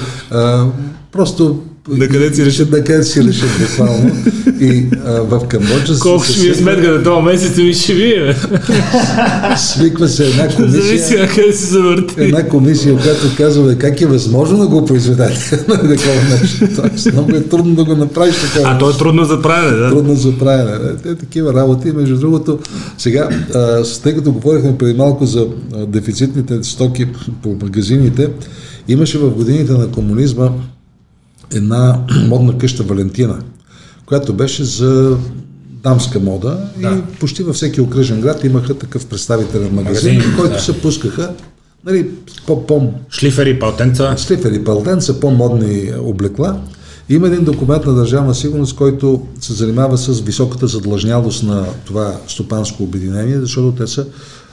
Просто... Накъде си решат? Накъде си решат, буквално. И в Камбоджа... Колко ще ми е сметка на този месец, ми ще вие, свиква се една комисия... Зависи на къде се завърти. Една комисия, която казва, как е възможно да го произведете на такова нещо. Тоест, много е трудно да го направиш такова. А то е трудно за правене, да? Трудно за правене. Те такива работи. Между другото, сега, тъй като говорихме преди малко за дефицитните стоки по магазините, имаше в годините на комунизма една модна къща Валентина, която беше за дамска мода, да. И почти във всеки окръжен град имаха такъв представителен магазин, който да. Се пускаха, нали, шлифери, палтенца. Шлифери, палтенца, по-модни облекла. Има един документ на Държавна сигурност, който се занимава с високата задлъжнялост на това стопанско обединение, защото те са,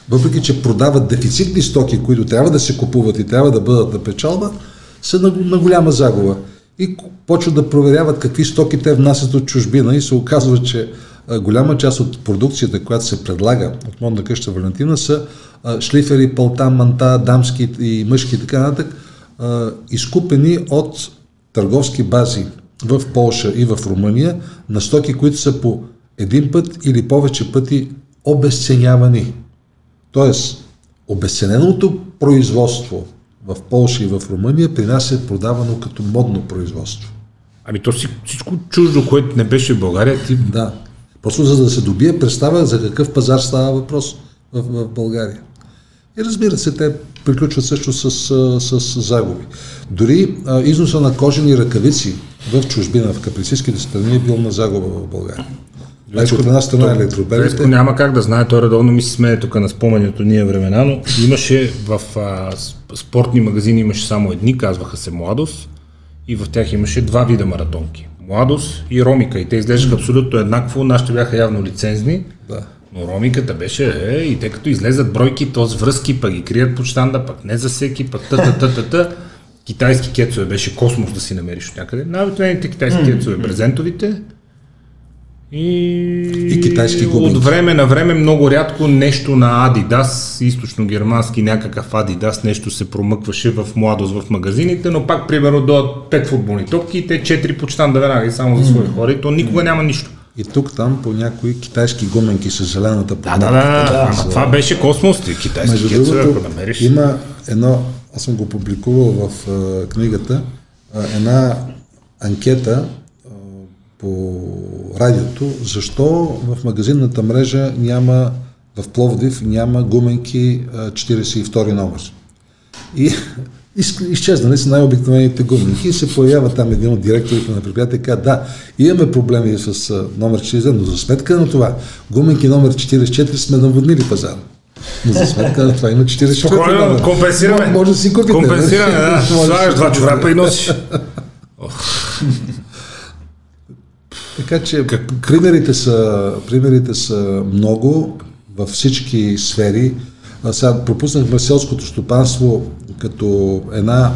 въпреки че продават дефицитни стоки, които трябва да се купуват и трябва да бъдат на печалба, са на голяма загуба. И почват да проверяват какви стоки те внасят от чужбина и се оказва, че голяма част от продукцията, която се предлага от модна къща Валентина, са шлифери, палта, манта, дамски и мъжки и така нататък, изкупени от търговски бази в Полша и в Румъния на стоки, които са по един път или повече пъти обезценявани. Тоест, обезцененото производство в Полша и в Румъния при нас е продавано като модно производство. Ами то всичко чуждо, което не беше в България, ти... Да. Просто за да се добие представа за какъв пазар става въпрос в България. И разбира се, те приключват също с загуби. Дори износа на кожени ръкавици в чужбина, в каприцистските страни е бил на загуба в България. От една страна електроберите... Няма как да знае, той редовно ми се смее тук на спомени от ние времена, но имаше в спортни магазини имаше само едни, казваха се Младост, и в тях имаше два вида маратонки. Младост и Ромика, и те изглеждаха абсолютно еднакво, нашите бяха явно лицензни, да. Но Ромиката беше и те като излезат бройки, то с връзки, пък ги крият под щанда, пък не за всеки, пък тата. Китайски кецове беше космос да си намериш от някъде. Най-обикновените китайски кецове, брезентовите. И китайски губинки. От време на време много рядко нещо на Адидас, източно-германски някакъв Адидас, нещо се промъкваше в Младост в магазините, но пак примерно до 5 футболни топки и те 4 почтан да веднага само за свои хора и то никога няма нищо. И тук там по някои китайски гуменки с зелената помадка. Да, това беше космос, ти китайски кецове, ако намериш. Има едно, аз съм го публикувал в книгата, една анкета по радиото, защо в магазинната мрежа няма, в Пловдив няма гуменки 42 номер. И изчезнали са най-обикновените гуменки и се появява там един от директорите на предприятие и казва, да, имаме проблеми с номер 42, но за сметка на това гуменки номер 44 сме наводнили пазара. Но за сметка на това има 44 номер. Компенсираме. Може да си купите. Компенсираме, да. Слагаш два чорапа и носиш. Така че примерите са много във всички сфери. Сега пропуснахме селското стопанство като една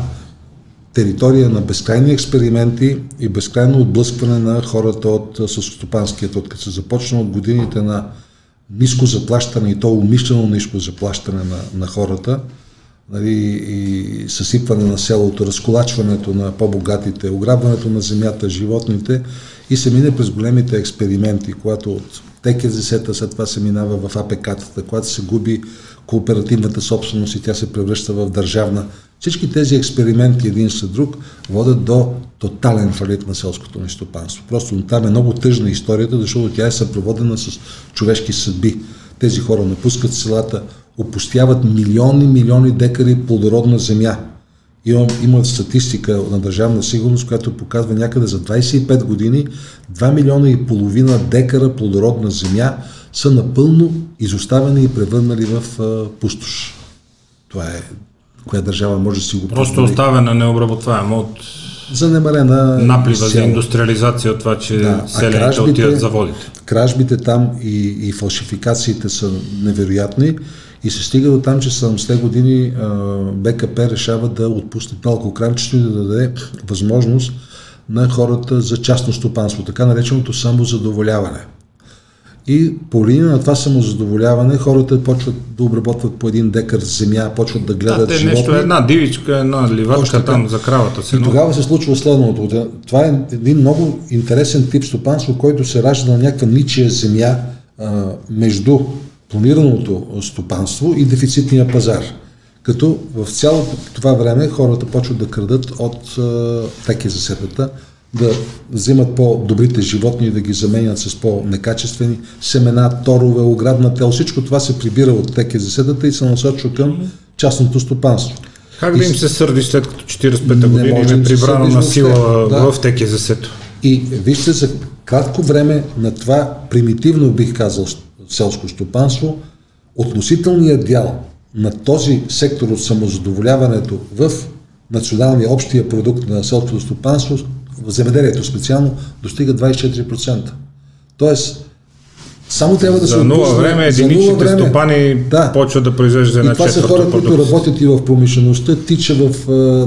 територия на безкрайни експерименти и безкрайно отблъскване на хората от селскостопанския труд, като се започна от годините на ниско заплащане и то умишлено ниско заплащане на хората, нали, и съсипване на селото, разколачването на по-богатите, ограбването на земята, животните, и се мине през големите експерименти, когато от ТКЗ-та след това се минава в АПК-тата, когато се губи кооперативната собственост и тя се превръща в държавна. Всички тези експерименти един след друг водят до тотален фалит на селското ни стопанство. Просто там е много тъжна историята, защото тя е съпроводена с човешки съдби. Тези хора напускат селата, опустяват милиони декари плодородна земя. Има статистика на Държавна сигурност, която показва някъде за 25 години 2,5 милиона декара плодородна земя са напълно изоставени и превърнали в пустош. Това е, коя държава може да си го просто позволи. Оставена необработваема от занемарена наплива за индустриализация от това, че селените отиват заводите. Кражбите там и фалшификациите са невероятни. И се стига до там, че 70 години БКП решава да отпусне малко кранчето и да даде възможност на хората за частно стопанство, така нареченото самозадоволяване. И по линия на това самозадоволяване хората почват да обработват по един декар земя, почват да гледат животни. Да, нещо, една дивичка, една ливачка там за кравата си. И тогава се случва следното. Това е един много интересен тип стопанство, който се ражда на някаква ничия земя между планираното стопанство и дефицитния пазар. Като в цялото това време хората почват да крадат от ТКЗ-тата, да взимат по-добрите животни и да ги заменят с по-некачествени семена, торове, оградна тел. Всичко това се прибира от ТКЗ-тата и се насочва към частното стопанство. Как да им се сърди, след като 45-та година е прибрано на сила в ТКЗ-то? И вижте, за кратко време на това примитивно, бих казал, селско стопанство, относителният дял на този сектор от самозадоволяването в националния общия продукт на селското стопанство, в земеделието специално, достига 24%. Тоест, само трябва да се отпусне. За нова време единичните стопани почват да произвеждат една четвърта продукция. И това са хора, които работят и в промишлеността, тича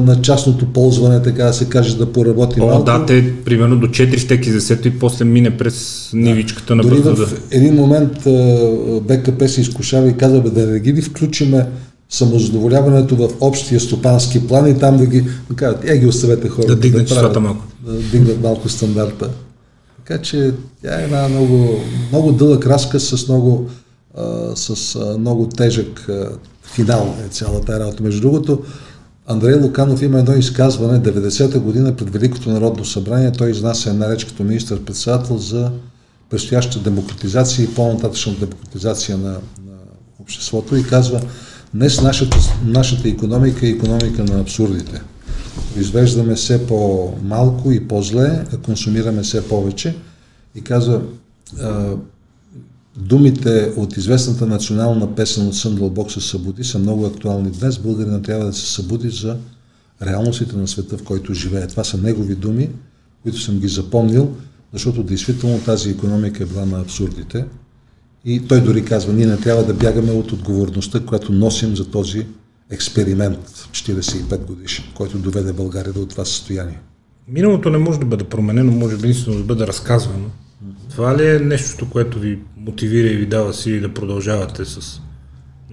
на частното ползване, така да се каже, да поработи малко. Да, те примерно до 4 и после мине през нивичката на бъдната. Дори в един момент БКП се изкушава и казва, да не ги включиме самозадоволяването в общия стопански план и там да ги кажат, ги оставете хората да дигнат числата малко. Да дигнат малко стандарта. Така че тя е една много, много дълъг разказ с много тежък финал е цялата работа. Между другото, Андрей Луканов има едно изказване 90-та година пред Великото народно събрание. Той изнася една реч като министър-председател за предстояща демократизация и по-нататъчна демократизация на обществото и казва: днес нашата икономика е икономика на абсурдите. Извеждаме все по-малко и по-зле, консумираме все повече. И казва, думите от известната национална песен "От сън дълбок се събуди" са много актуални днес. Българина трябва да се събуди за реалностите на света, в който живее. Това са негови думи, които съм ги запомнил, защото действително тази икономика е била на абсурдите. И той дори казва, ние не трябва да бягаме от отговорността, която носим за този експеримент 45 годишен, който доведе България до това състояние. Миналото не може да бъде променено, може би единствено да бъде разказвано. Това ли е нещото, което ви мотивира и ви дава сили да продължавате с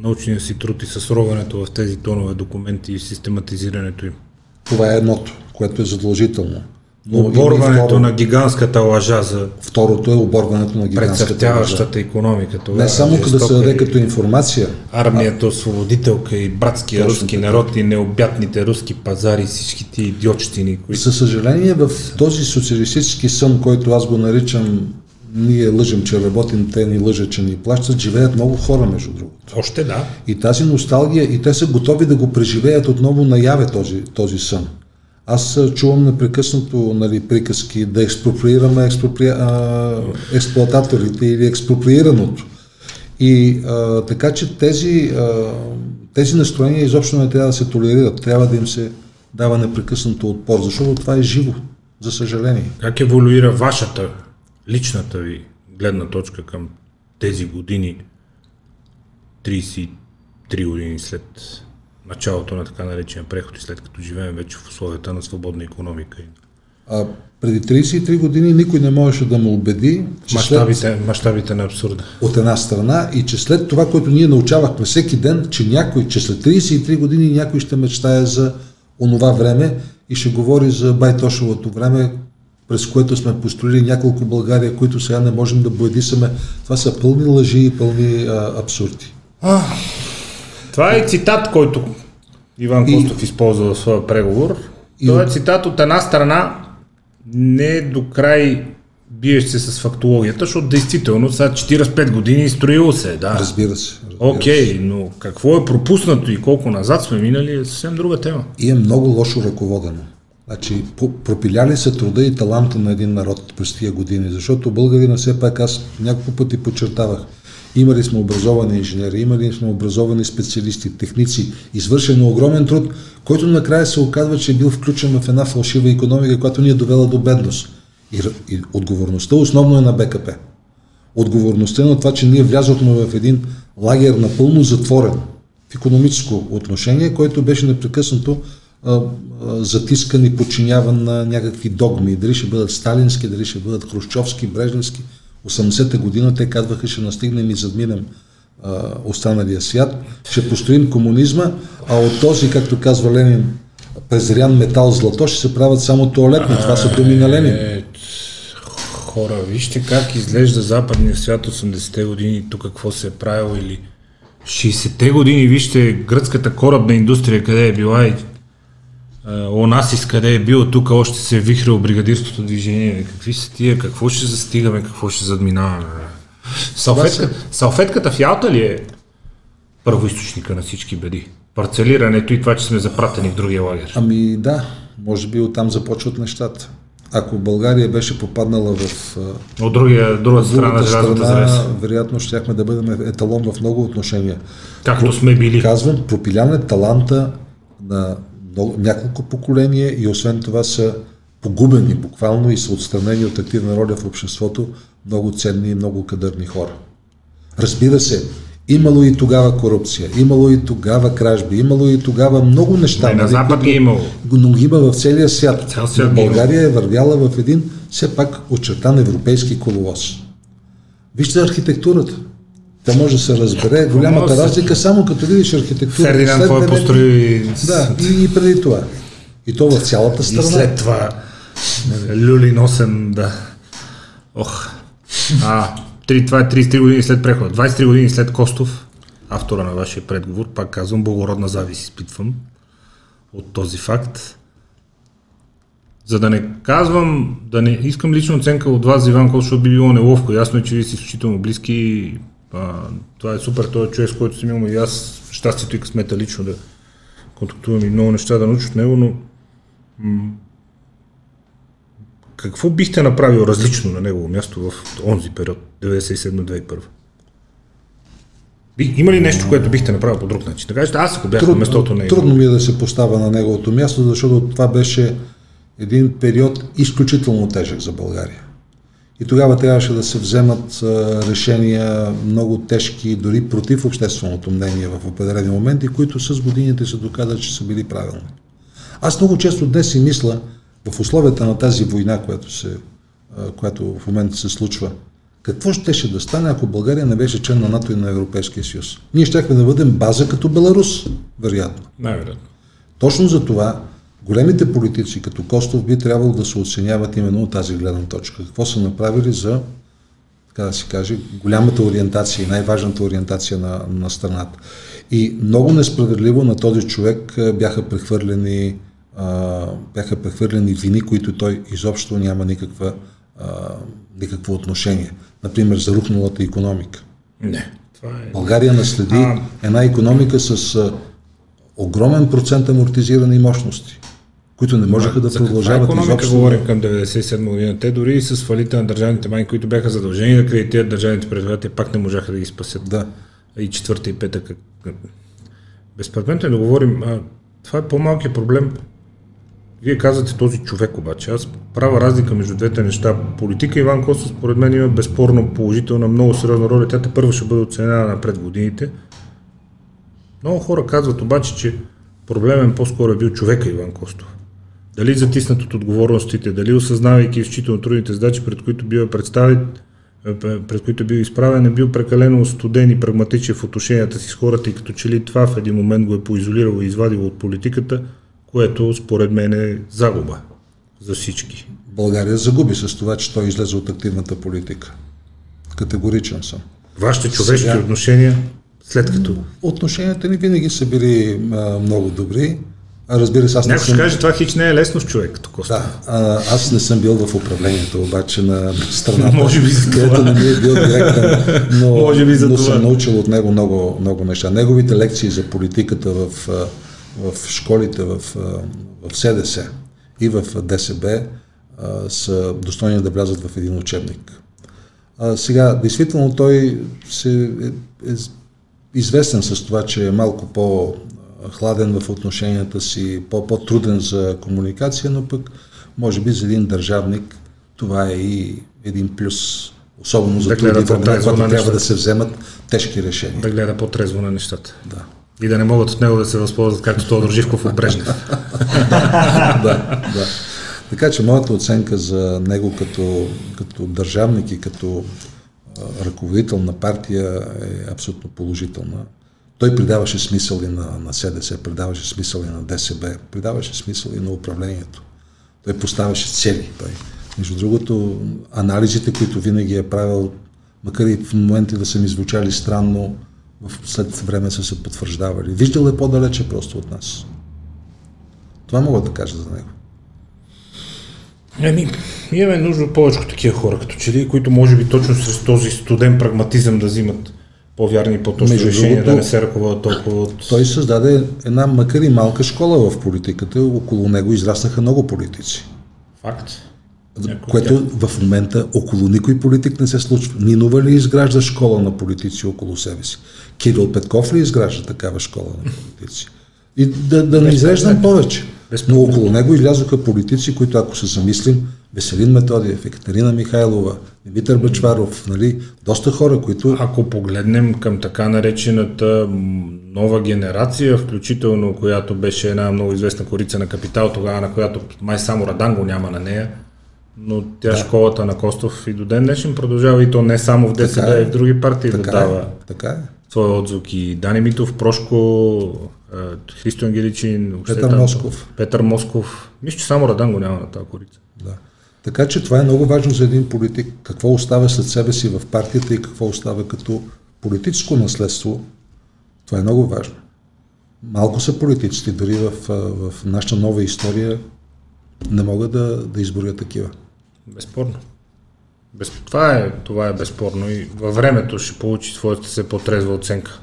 научния си труд и с ровенето в тези тонове документи и систематизирането им? Това е едното, което е задължително. Оборването на гигантската лъжа за... Второто е оборването на гигантската лъжа. Икономика. Това не само като да се даде като информация. Армията, освободителка и братския руски народ и необятните руски пазари, всичките идиотщини. Които... Със съжаление в този социалистически сън, който аз го наричам ние лъжим, че работим, те ни лъжат, че ни плащат, живеят много хора, между другото. Още да. И тази носталгия, и те са готови да го преживеят отново наяве този сън. Аз чувам непрекъснато приказки да експроприираме експлоататорите или експроприираното. И така че тези настроения изобщо не трябва да се толерират. Трябва да им се дава непрекъснато отпор, защото това е живо, за съжаление. Как еволюира вашата, личната ви гледна точка към тези години, 33 години след началото на така наречен преход и след като живеем вече в условията на свободна икономика? Преди 33 години никой не можеше да му убеди мащабите на абсурда. От една страна, и че след това, което ние научавахме всеки ден, че след 33 години някой ще мечтае за онова време и ще говори за Байтошевото време, през което сме построили няколко България, които сега не можем да боядисаме. Това са пълни лъжи и пълни абсурди. Това е цитат, който Иван Костов използва в своя преговор. Това е цитат от една страна не до край биеш се с фактологията, защото действително са 45 години строило се. Да. Разбира се. Окей, но какво е пропуснато и колко назад сме минали е съвсем друга тема. И е много лошо ръководено. Значи, пропиляли се труда и таланта на един народ през тия години, защото българина все пак, аз няколко пъти подчертавах, имали сме образовани инженери, имали сме образовани специалисти, техници, извършен огромен труд, който накрая се оказва, че е бил включен в една фалшива икономика, която ни е довела до бедност. И отговорността основно е на БКП. Отговорността е на това, че ние влязохме в един лагер напълно затворен в икономическо отношение, който беше непрекъснато затискан и подчиняван на някакви догми. Дали ще бъдат сталински, дали ще бъдат хрущовски, брежневски. 80-та година те казваха, ще настигнем и задминем останалия свят, ще построим комунизма, а от този, както казва Ленин, презрян метал злато, ще се правят само тоалетни. Това са думи на Ленин. Хора, вижте как изглежда западния свят 80-те години, тук какво се е правило, или 60-те години, вижте гръцката корабна индустрия, къде е била и Онасис, къде е било, тук още се е вихрил бригадирското движение. Какви са тия, какво ще застигаме, какво ще задминаваме? Салфетката в Ялта ли е първоизточника на всички беди? Парцелирането и това, че сме запратени в другия лагер? Ами да, може би оттам започват нещата. Ако България беше попаднала в другата страна, вероятно щяхме да бъдем еталон в много отношения. Както сме били. Казвам, пропилян е таланта на няколко поколения и освен това са погубени буквално и са отстранени от активна роля в обществото много ценни и много кадърни хора. Разбира се, имало и тогава корупция, имало и тогава кражби, имало и тогава много неща. Не, на Запад ги имало. Но има в целия свят. България е вървяла в един все пак очертан европейски коловоз. Вижте архитектурата. Да може да се разбере голямата разлика, само като видиш архитектура. Фердинанд това е построи... Да, и преди това. И то в цялата страна. И след това Люлин 8, да. Това е 33 години след прехода. 23 години след Костов, автора на вашия предговор, пак казвам, благородна завист изпитвам от този факт. За да не казвам, да не искам лична оценка от вас, Иван Костов, защото би било неловко. Ясно е, че вие си изключително близки. Това е супер, той е човек, с който съм имал и аз щастието и късмета лично да контактувам и много неща да науча от него, но какво бихте направил различно на негово място в онзи период, 97-2001? Има ли нещо, което бихте направил по друг начин? Така че аз ако бях на местото на него... Трудно ми е да се поставя на неговото място, защото това беше един период изключително тежък за България. И тогава трябваше да се вземат решения много тежки, дори против общественото мнение в определени моменти, които с годините се доказват, че са били правилни. Аз много често днес си мисля, в условията на тази война, която в момента се случва, какво щеше да стане, ако България не беше член на НАТО и на Европейския съюз? Ние щяхме да бъдем база като Беларус, вероятно. Най-вероятно. Точно за това Големите политици, като Костов, би трябвало да се оценяват именно от тази гледна точка. Какво са направили за, така да се каже, голямата ориентация, най-важната ориентация на страната. И много несправедливо на този човек бяха прехвърлени вини, които той изобщо няма никакво отношение. Например, за рухналата икономика. Не. България наследи една икономика с огромен процент амортизирани мощности, които не можеха да продължават изобщо. За каква икономика говорим към 1997 година? Те дори и с фалита на държавните банки, които бяха задължени да кредитират държавните предприятия, пак не можаха да ги спасят. Да. И четвърта и пета. Безпредметно да говорим, това е по-малкият проблем. Вие казвате този човек обаче. Аз правя разлика между двете неща. Политика Иван Костов според мен има безспорно положителна, много сериозна роля. Тя първо ще бъде оценена напред годините. Много хора казват обаче, че проблемен по-скоро е бил човека Иван Костов. Дали затиснат от отговорностите, дали осъзнавайки изключително трудните задачи, пред които бил изправен, е бил прекалено студен и прагматичен в отношенията си с хората и като че ли това в един момент го е поизолирало и извадило от политиката, което според мен е загуба за всички. България загуби с това, че той излезе от активната политика. Категоричен съм. Вашите човешки отношения след като... Отношенията ни винаги са били много добри. Разбира се, аз не съм... Някой ще каже, това хич не е лесно с човек. Аз не съм бил в управлението обаче на страната. Може би за това. Не ми е бил директен, но съм научил от него много, много неща. Неговите лекции за политиката в школите, в СДС и в ДСБ са достойни да влязат в един учебник. Сега, действително той е известен с това, че е малко по-хладен в отношенията си, по-труден за комуникация, но пък може би за един държавник това е и един плюс. Особено за трудни времена, когато трябва да се вземат тежки решения. Да гледа по-трезво на нещата. Да. И да не могат от него да се възползват, както Тодор Живков от Брежнев. Да. Така че моята оценка за него като държавник и като ръководител на партия е абсолютно положителна. Той придаваше смисъл и на СДС, придаваше смисъл и на ДСБ, придаваше смисъл и на управлението. Той поставяше цели. Между другото, анализите, които винаги е правил, макар и в моменти да са ми звучали странно, след време са се потвърждавали. Виждал е по-далече просто от нас. Това мога да кажа за него. Имаме нужда от повече такива хора, като че ли, които може би точно с този студен прагматизъм да взимат по-вярни и по-точни решения, да не се ръководят толкова от... Той създаде една макар и малка школа в политиката, около него израснаха много политици. Факт. Което в момента около никой политик не се случва. Нинова ли изгражда школа на политици около себе си? Кирил Петков ли изгражда такава школа на политици? И да не изреждам повече. Но около него излязоха политици, които, ако се замислим, Веселин Методиев, Екатерина Михайлова, Димитър Бъчваров, доста хора, които... Ако погледнем към така наречената нова генерация, включително която беше една много известна корица на Капитал, тогава на която май само Радан го няма на нея, но тя школата на Костов и до ден днешен продължава, и то не само в ДСБ, а и в други партии да дава своя отзвук. И Дани Митов, Прошко, Христо Ангеличин, Петър Москов. Мисля, че само Радан го няма на тази корица. Да. Така че това е много важно за един политик. Какво остава след себе си в партията и какво остава като политическо наследство, това е много важно. Малко са политиците, дори в нашата нова история не мога да изборя такива. Безспорно. Това е безспорно и във времето ще получи своята се по-трезва оценка.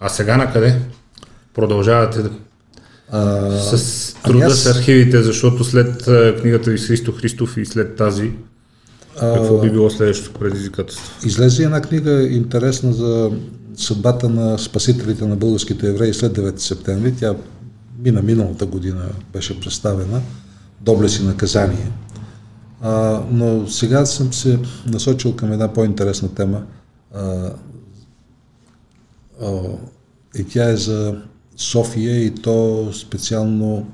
А сега накъде? Продължавате с труда с архивите, защото след книгата ви с Христо Христов и след тази, какво би било следващото предизвикателство? Излезе една книга интересна за съдбата на спасителите на българските евреи след 9 септември. Тя миналата година беше представена. Доблест и наказание. Но сега съм се насочил към една по-интересна тема. И тя е за София, и то специално,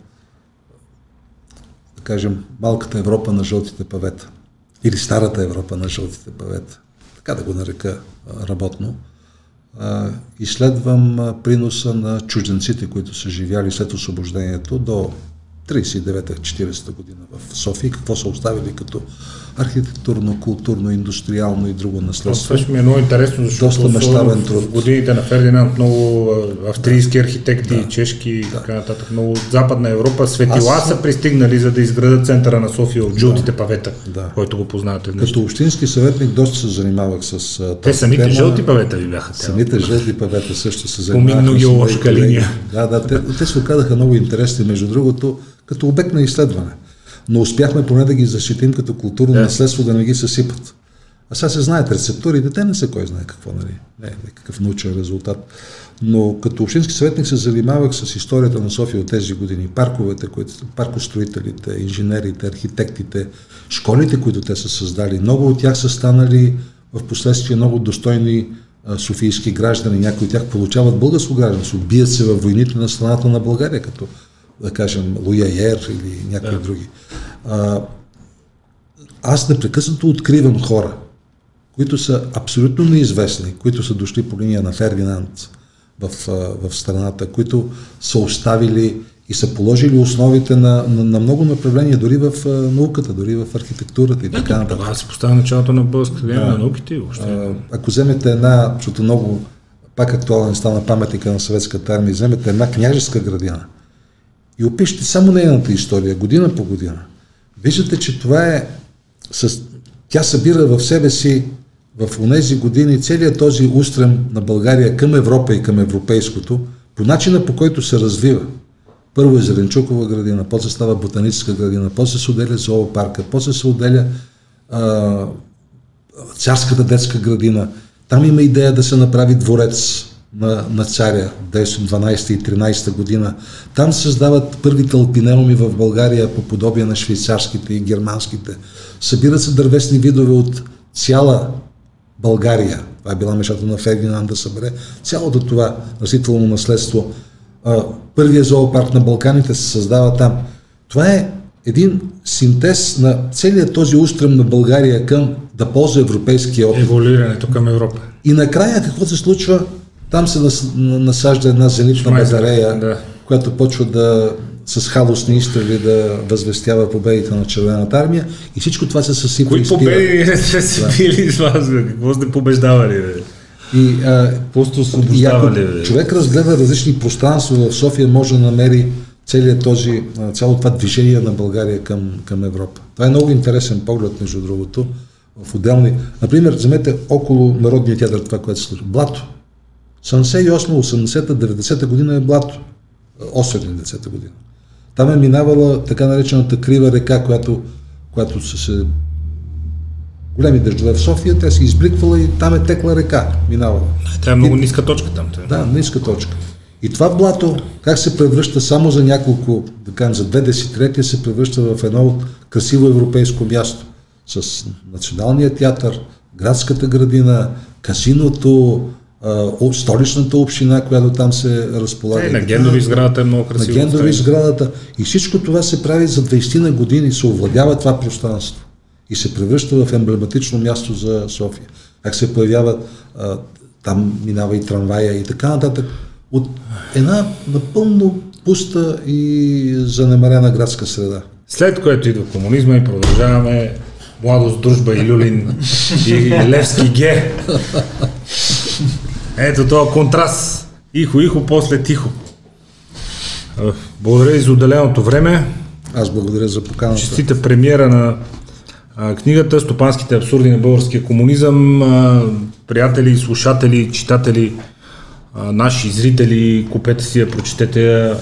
да кажем, малката Европа на жълтите павета. Или старата Европа на жълтите павета. Така да го нарека работно. Изследвам приноса на чужденците, които са живяли след освобождението до 39-40 година в София, какво са оставили като архитектурно, културно, индустриално и друго наследство. Това ще ми е много интересно, защото в годините на Фердинанд много австрийски архитекти, да, чешки и така нататък, много от Западна Европа светила са пристигнали, за да изградат центъра на София от жълтите павета, който го познавате. Като общински съветник доста се занимавах с тази. Те самите тема, жълти павета ви бяха. Самите жълти павета също се занимаваха. Поминно-геоложка линия. Те се оказаха много интересни, между другото, като обект на изследване. Но успяхме поне да ги защитим като културно наследство, да не ги съсипат. А сега се знаят рецептурите, те не са кой знае какво, нали? Не, никакъв научен резултат. Но като общински съветник се занимавах с историята на София от тези години. Парковете, паркостроителите, инженерите, архитектите, школите, които те са създали. Много от тях са станали в последствие много достойни софийски граждани. Някои от тях получават българско гражданство, бият се във войните на страната на България, като да кажем Луяер или някои други. Аз непрекъснато откривам хора, които са абсолютно неизвестни, които са дошли по линия на Фердинанд в страната, които са оставили и са положили основите на много направления, дори в науката, дори в архитектурата и така нататък. Това се поставя началото на Българската академия на науките и въобще. Ако вземете една, защото много пак актуален стана паметника на Съветската армия, вземете една княжеска градина и опишете само нейната история, година по година. Виждате, че това тя събира в себе си в онези години целият този устрем на България към Европа и към европейското, по начина по който се развива. Първо е Зеленчукова градина, после става Ботаническа градина, после се отделя зоопарка, после се отделя царската детска градина. Там има идея да се направи дворец на царя, 1912 и 1913 година. Там се създават първите алпинеуми в България по подобие на швейцарските и германските. Събират се дървесни видове от цяла България. Това е била мечтата на Фердинанд да събере цялото това растително наследство. Първият зоопарк на Балканите се създава там. Това е един синтез на целият този устрем на България към да ползва европейския опит. Еволюирането към Европа. И накрая какво се случва? Там се насажда една зенична батарея, която почва да с халосни изстрели да възвестява победите на Червената армия и всичко това се съсипа. Кои победи не са били с вас? Какво сте побеждавали? И просто освобождавали. Ако човек разгледа различни пространства в София, може да намери цялото това движение на България към Европа. Това е много интересен поглед, между другото, в отделни. Например, вземете около Народния театър това, което се случва. Блато. 78-80-90 година е Блато. 80-90 година. Там е минавала така наречената крива река, която са се големи дъждове в София, тя се избриквала и там е текла река, минавала. Тя е много ниска точка там. Да, ниска точка. И това Блато, как се превръща само за няколко, да кажем, за 20 десетилетия, се превръща в едно красиво европейско място. С Националния театър, градската градина, казиното, столичната община, която там се разполага. На Гендови сградата е много красиво. На Гендови сградата. И всичко това се прави за 20-на години, се овладява това пространство и се превръща в емблематично място за София. Как се появява, там минава и трамвая и така нататък. От една напълно пуста и занемарена градска среда. След което идва комунизма и продължаваме Младост, Дружба и Люлин и Левски Г. Ето това контраст. Ихо-ихо, после тихо. Благодаря ви за отделеното време. Аз благодаря за поканата. Честита премиера на книгата "Стопанските абсурди на българския комунизъм". Приятели, слушатели, читатели, наши зрители, купете си я, прочетете я.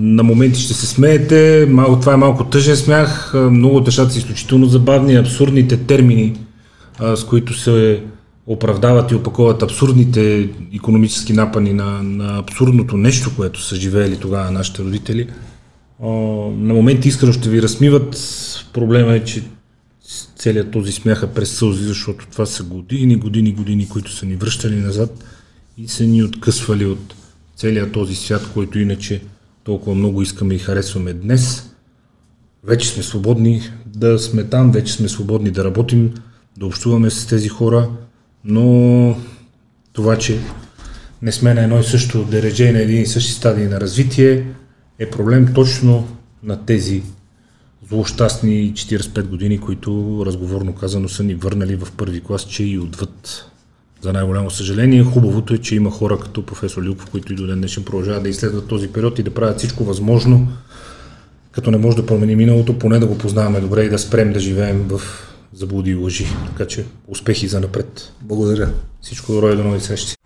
На моменти ще се смеете. Това е малко тъжен смях. Много от нещата са изключително забавни. Абсурдните термини, с които се оправдават и опаковат абсурдните икономически напани на абсурдното нещо, което са живеели тогава нашите родители. На моменти искрено ще ви разсмиват. Проблема е, че целият този смях е през сълзи, защото това са години, които са ни връщали назад и са ни откъсвали от целият този свят, който иначе толкова много искаме и харесваме днес. Вече сме свободни да сме там, вече сме свободни да работим, да общуваме с тези хора, но това, че не сме на едно и също дередже и на един и същи стадии на развитие, е проблем точно на тези злощастни 45 години, които разговорно казано са ни върнали в първи клас, че и отвъд. За най-голямо съжаление, хубавото е, че има хора като професор Лилков, които и до ден днешен продължават да изследват този период и да правят всичко възможно, като не може да променим миналото, поне да го познаваме добре и да спрем да живеем в заблуди и лъжи. Така че успехи за напред. Благодаря. Всичко добро и до нови срещи.